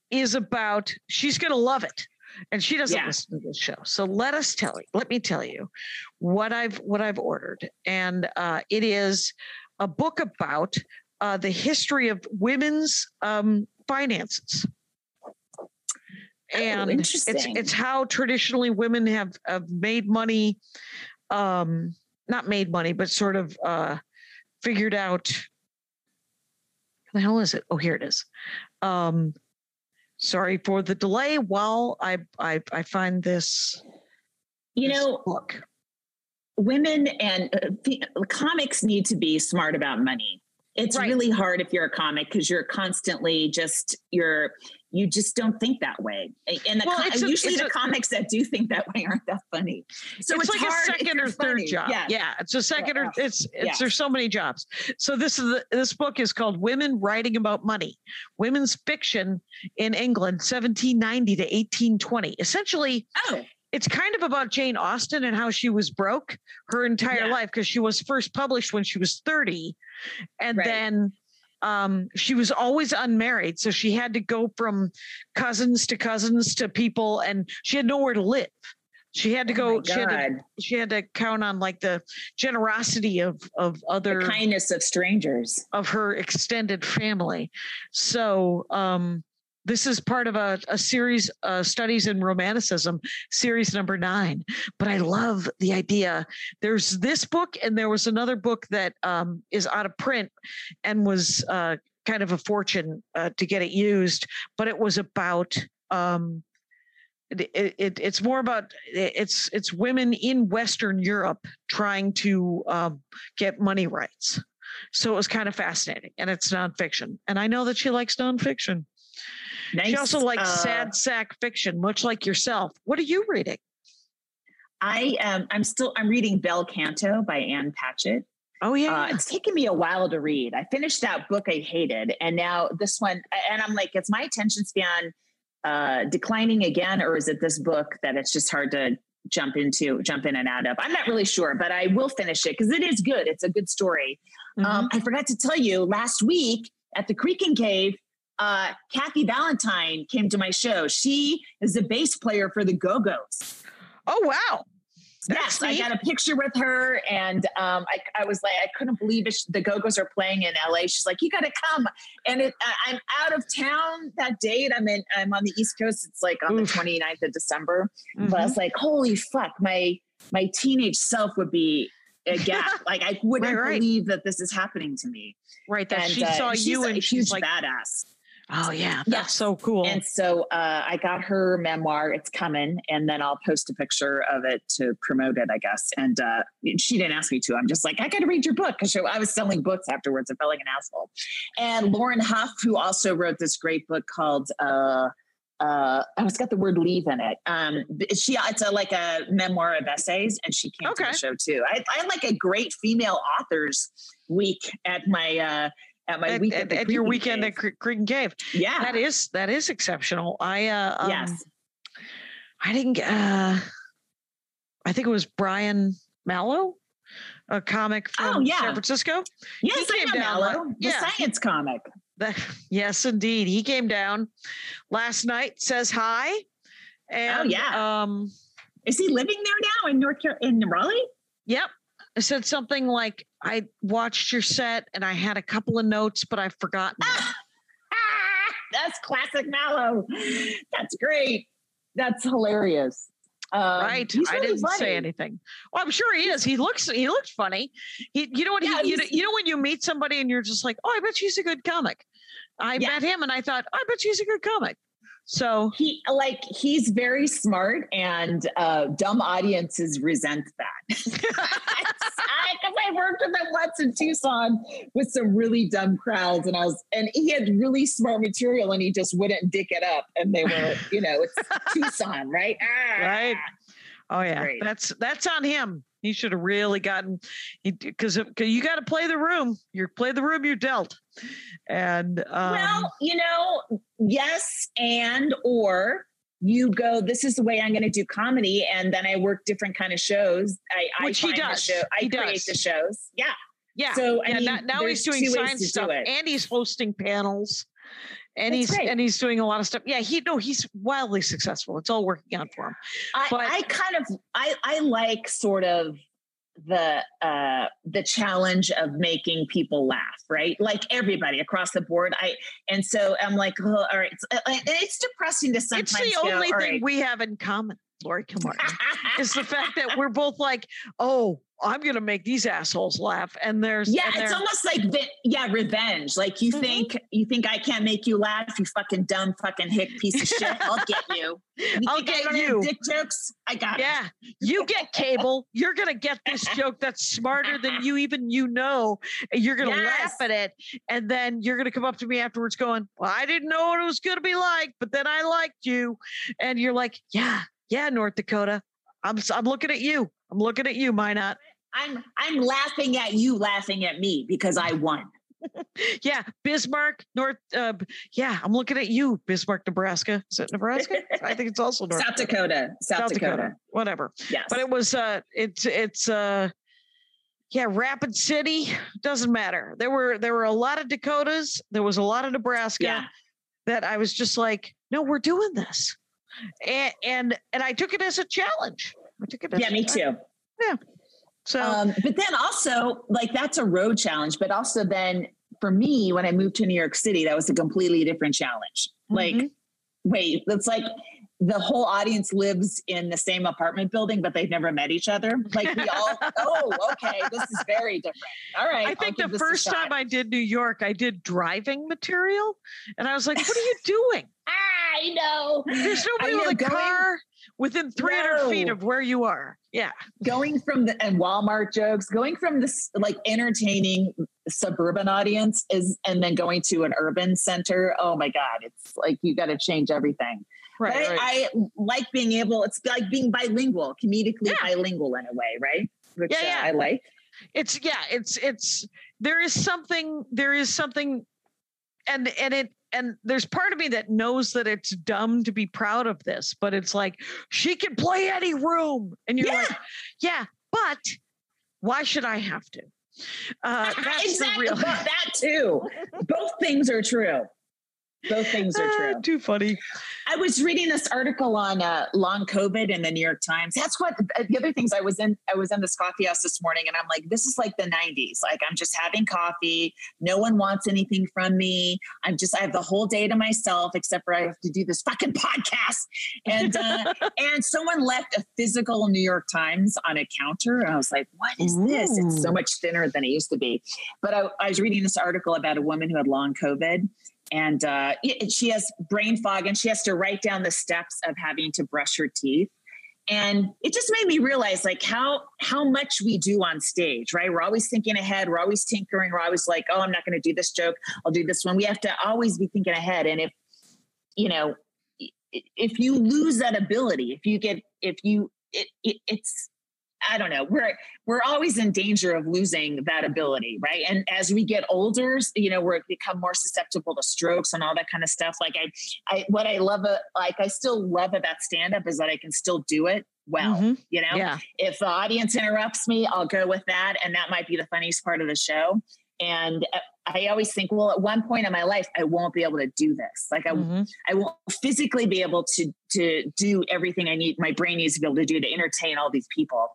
is about, she's going to love it. And she doesn't yeah. listen to this show. So let us tell you, let me tell you what I've, what I've ordered. And uh, it is a book about uh, the history of women's um, finances. And oh, it's, it's how traditionally women have, have made money, um, not made money, but sort of uh, figured out, the hell is it? Oh, here it is. Um, sorry for the delay while I I, I find this. You this know, book. Women and uh, the, comics need to be smart about money. It's right. really hard if you're a comic because you're constantly just you're you just don't think that way. And the well, com- a, usually the a, comics that do think that way aren't that funny. So it's, it's like hard. a second it's or third funny. job. Yes. Yeah, it's a second yeah. or it's it's yeah. there's so many jobs. So this is the, this book is called Women Writing About Money: Women's Fiction in England, seventeen ninety to eighteen twenty. Essentially, oh. it's kind of about Jane Austen and how she was broke her entire yeah. life because she was first published when she was thirty. And right. then um, she was always unmarried. So she had to go from cousins to cousins to people and she had nowhere to live. She had to go, oh she, had to, she had to count on like the generosity of, of other the kindness of strangers of her extended family. So, um, this is part of a, a series, uh, Studies in Romanticism, series number nine. But I love the idea. There's this book, and there was another book that um, is out of print and was uh, kind of a fortune uh, to get it used. But it was about, um, it, it, it's more about, it's it's women in Western Europe trying to um, get money rights. So it was kind of fascinating. And it's nonfiction. And I know that she likes nonfiction. Nice. She also likes uh, sad sack fiction, much like yourself. What are you reading? I am. Um, I'm still. I'm reading Bel Canto by Ann Patchett. Oh yeah, uh, it's taken me a while to read. I finished that book I hated, and now this one. And I'm like, is my attention span uh, declining again, or is it this book that it's just hard to jump into, jump in and out of? I'm not really sure, but I will finish it because it is good. It's a good story. Mm-hmm. Um, I forgot to tell you last week at the Creek and Cave. Uh, Kathy Valentine came to my show. She is the bass player for the Go Go's. Oh, wow. That's yes, neat. I got a picture with her, and um, I, I was like, I couldn't believe it. The Go Go's are playing in L A. She's like, you got to come. And it, I, I'm out of town that date. I'm in. I'm on the East Coast. It's like on Oof. the twenty-ninth of December. Mm-hmm. But I was like, holy fuck, my my teenage self would be aghast. Like I wouldn't right, right. believe that this is happening to me. Right. That and, she uh, saw you, and she's like badass. Oh yeah, that's yeah. so cool. And so uh, I got her memoir. It's coming, and then I'll post a picture of it to promote it, I guess. And uh, she didn't ask me to. I'm just like, I got to read your book because I was selling books afterwards. I felt like an asshole. And Lauren Huff, who also wrote this great book called uh, uh, "I was got the word leave in it." Um, she it's a, like a memoir of essays, and she came okay. to the show too. I, I had like a great female authors week at my. Uh, At my at, weekend, at, at your weekend Cave. at Creek and Cave, yeah, that is that is exceptional. I uh, um, yes, I didn't. Uh, I think it was Brian Mallow, a comic from oh, yeah. San Francisco. Yes, he I came know down, Mallow, like, the yeah. science comic. The, yes, indeed, he came down last night. Says hi, and oh yeah, um, is he living there now in North Car- in Raleigh? Yep. I said something like, I watched your set and I had a couple of notes, but I've forgotten. Ah, ah, that's classic Mallow. That's great. That's hilarious. Um, right. Really I didn't funny. say anything. Well, I'm sure he is. He looks, he looks funny. He, you know what? Yeah, he, you, know, you know, when you meet somebody and you're just like, oh, I bet she's a good comic. I yeah. met him and I thought, I bet she's a good comic. So he like he's very smart and uh, dumb audiences resent that. Because I, I worked with him once in Tucson with some really dumb crowds, and I was and he had really smart material, and he just wouldn't dick it up, and they were you know it's Tucson, right? Ah, right. Oh yeah, great. that's that's on him. He should have really gotten because you got to play the room. You play the room you're dealt. And um, well, you know, yes, and or you go. This is the way I'm going to do comedy, and then I work different kind of shows. I, which I he does. The show, I he create does. the shows. Yeah, yeah. So I yeah, mean, now, now he's doing science stuff, do and he's hosting panels, and That's he's great. and he's doing a lot of stuff. Yeah, he no, he's wildly successful. It's all working out for him. I, but, I kind of I I like sort of. the uh the challenge of making people laugh, right? Like everybody across the board. I and so I'm like, oh, all right. It's, it's depressing to sometimes. It's the only go, thing right. we have in common. Laurie Kilmartin, is the fact that we're both like, oh, I'm going to make these assholes laugh. And there's, yeah, and it's almost like, the, yeah, revenge. Like you mm-hmm. think, you think I can't make you laugh. You fucking dumb fucking hick piece of shit. I'll get you. you I'll get you. Dick jokes. I got it. Yeah. You get cable. You're going to get this joke. That's smarter than you, even, you know, you're going to yes. laugh at it. And then you're going to come up to me afterwards going, well, I didn't know what it was going to be like, but then I liked you. And you're like, yeah, yeah, North Dakota. I'm, I'm looking at you. I'm looking at you. Minot. I'm I'm laughing at you laughing at me because I won. Yeah, Bismarck, North. Uh, yeah, I'm looking at you, Bismarck, Nebraska. Is it Nebraska? I think it's also North South Dakota. South, South Dakota. Dakota. Whatever. Yes. But it was. Uh, it's it's. Uh, yeah, Rapid City. Doesn't matter. There were there were a lot of Dakotas. There was a lot of Nebraska. Yeah. That I was just like, no, we're doing this, and and and I took it as a challenge. I took it. As yeah, a me challenge. too. Yeah. So, um, but then also like that's a road challenge, but also then for me, when I moved to New York City, that was a completely different challenge. Like, mm-hmm. wait, that's like the whole audience lives in the same apartment building, but they've never met each other. Like we all, oh, okay. This is very different. All right. I think the first time I did New York, I did driving material and I was like, what are you doing? I know. There's nobody with a going- car. Within three hundred no. feet of where you are. Yeah. Going from the, and Walmart jokes, going from this like entertaining suburban audience is, and then going to an urban center. Oh my God. It's like, you got to change everything. Right, right? right. I like being able, it's like being bilingual, comedically yeah. bilingual in a way. Right. Which yeah, yeah. Uh, I like. It's yeah. It's, it's, there is something, there is something and, and it, and there's part of me that knows that it's dumb to be proud of this, but it's like, she can play any room. And you're yeah. like, yeah, but why should I have to? Uh, that's exactly. the real- that too. Both things are true. Both things are true. Uh, too funny. I was reading this article on uh, long COVID in the New York Times. That's what uh, the other things I was in. I was in this coffee house this morning, and I'm like, "This is like the nineties. Like, I'm just having coffee. No one wants anything from me. I'm just. I have the whole day to myself, except for I have to do this fucking podcast." And uh, and someone left a physical New York Times on a counter, and I was like, "What is Ooh. this? It's so much thinner than it used to be." But I, I was reading this article about a woman who had long COVID. And uh, it, she has brain fog and she has to write down the steps of having to brush her teeth. And it just made me realize like how, how much we do on stage, right? We're always thinking ahead. We're always tinkering. We're always like, oh, I'm not going to do this joke. I'll do this one. We have to always be thinking ahead. And if, you know, if you lose that ability, if you get, if you, it, it, it's, I don't know. We're we're always in danger of losing that ability, right? And as we get older, you know, we become more susceptible to strokes and all that kind of stuff. Like I, I what I love, uh, like I still love about stand-up is that I can still do it well. Mm-hmm. You know, yeah. If the audience interrupts me, I'll go with that, and that might be the funniest part of the show. And I always think, well, at one point in my life, I won't be able to do this. Like I, mm-hmm. I won't physically be able to to do everything I need. My brain needs to be able to do to entertain all these people.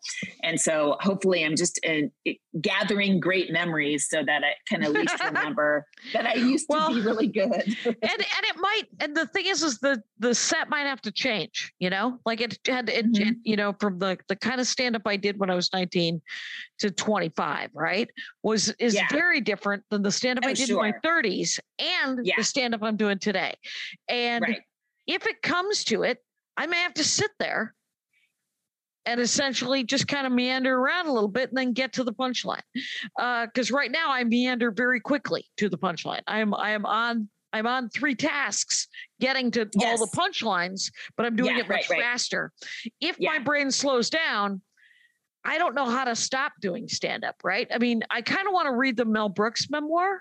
And so, hopefully, I'm just uh, gathering great memories so that I can at least remember that I used to well, be really good. and and it might. And the thing is, is the the set might have to change. You know, like it had. It, mm-hmm. it, you know, from the the kind of stand up I did when I was nineteen to twenty-five, right? Was is yeah. very different than the stand-up oh, I did sure. in my thirties and yeah. the stand-up I'm doing today. And right. if it comes to it, I may have to sit there and essentially just kind of meander around a little bit and then get to the punchline. Uh, because right now I meander very quickly to the punchline. I'm I am on I'm on three tasks getting to yes. all the punchlines, but I'm doing yeah, it much right, right. faster. If yeah. my brain slows down, I don't know how to stop doing stand-up, right? I mean, I kind of want to read the Mel Brooks memoir.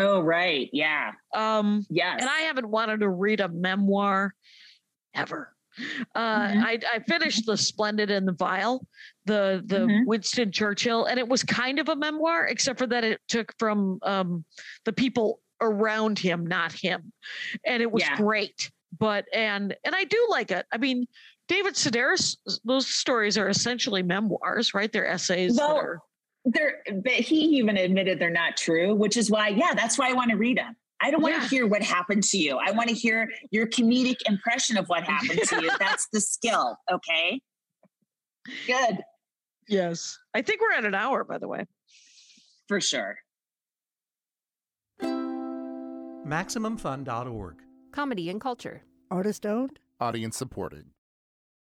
Oh, right. Yeah. Um, yes. And I haven't wanted to read a memoir ever. Uh, mm-hmm. I, I finished The Splendid and the Vile, the, the mm-hmm. Winston Churchill, and it was kind of a memoir, except for that it took from um, the people around him, not him. And it was yeah. great. But, and, and I do like it. I mean, David Sedaris, those stories are essentially memoirs, right? They're essays. Well, that are... they're, but he even admitted they're not true, which is why, yeah, that's why I want to read them. I don't want to yeah. hear what happened to you. I want to hear your comedic impression of what happened to you. That's the skill. Okay. Good. Yes. I think we're at an hour, by the way. For sure. Maximum Fun dot org. Comedy and culture. Artist owned. Audience supported.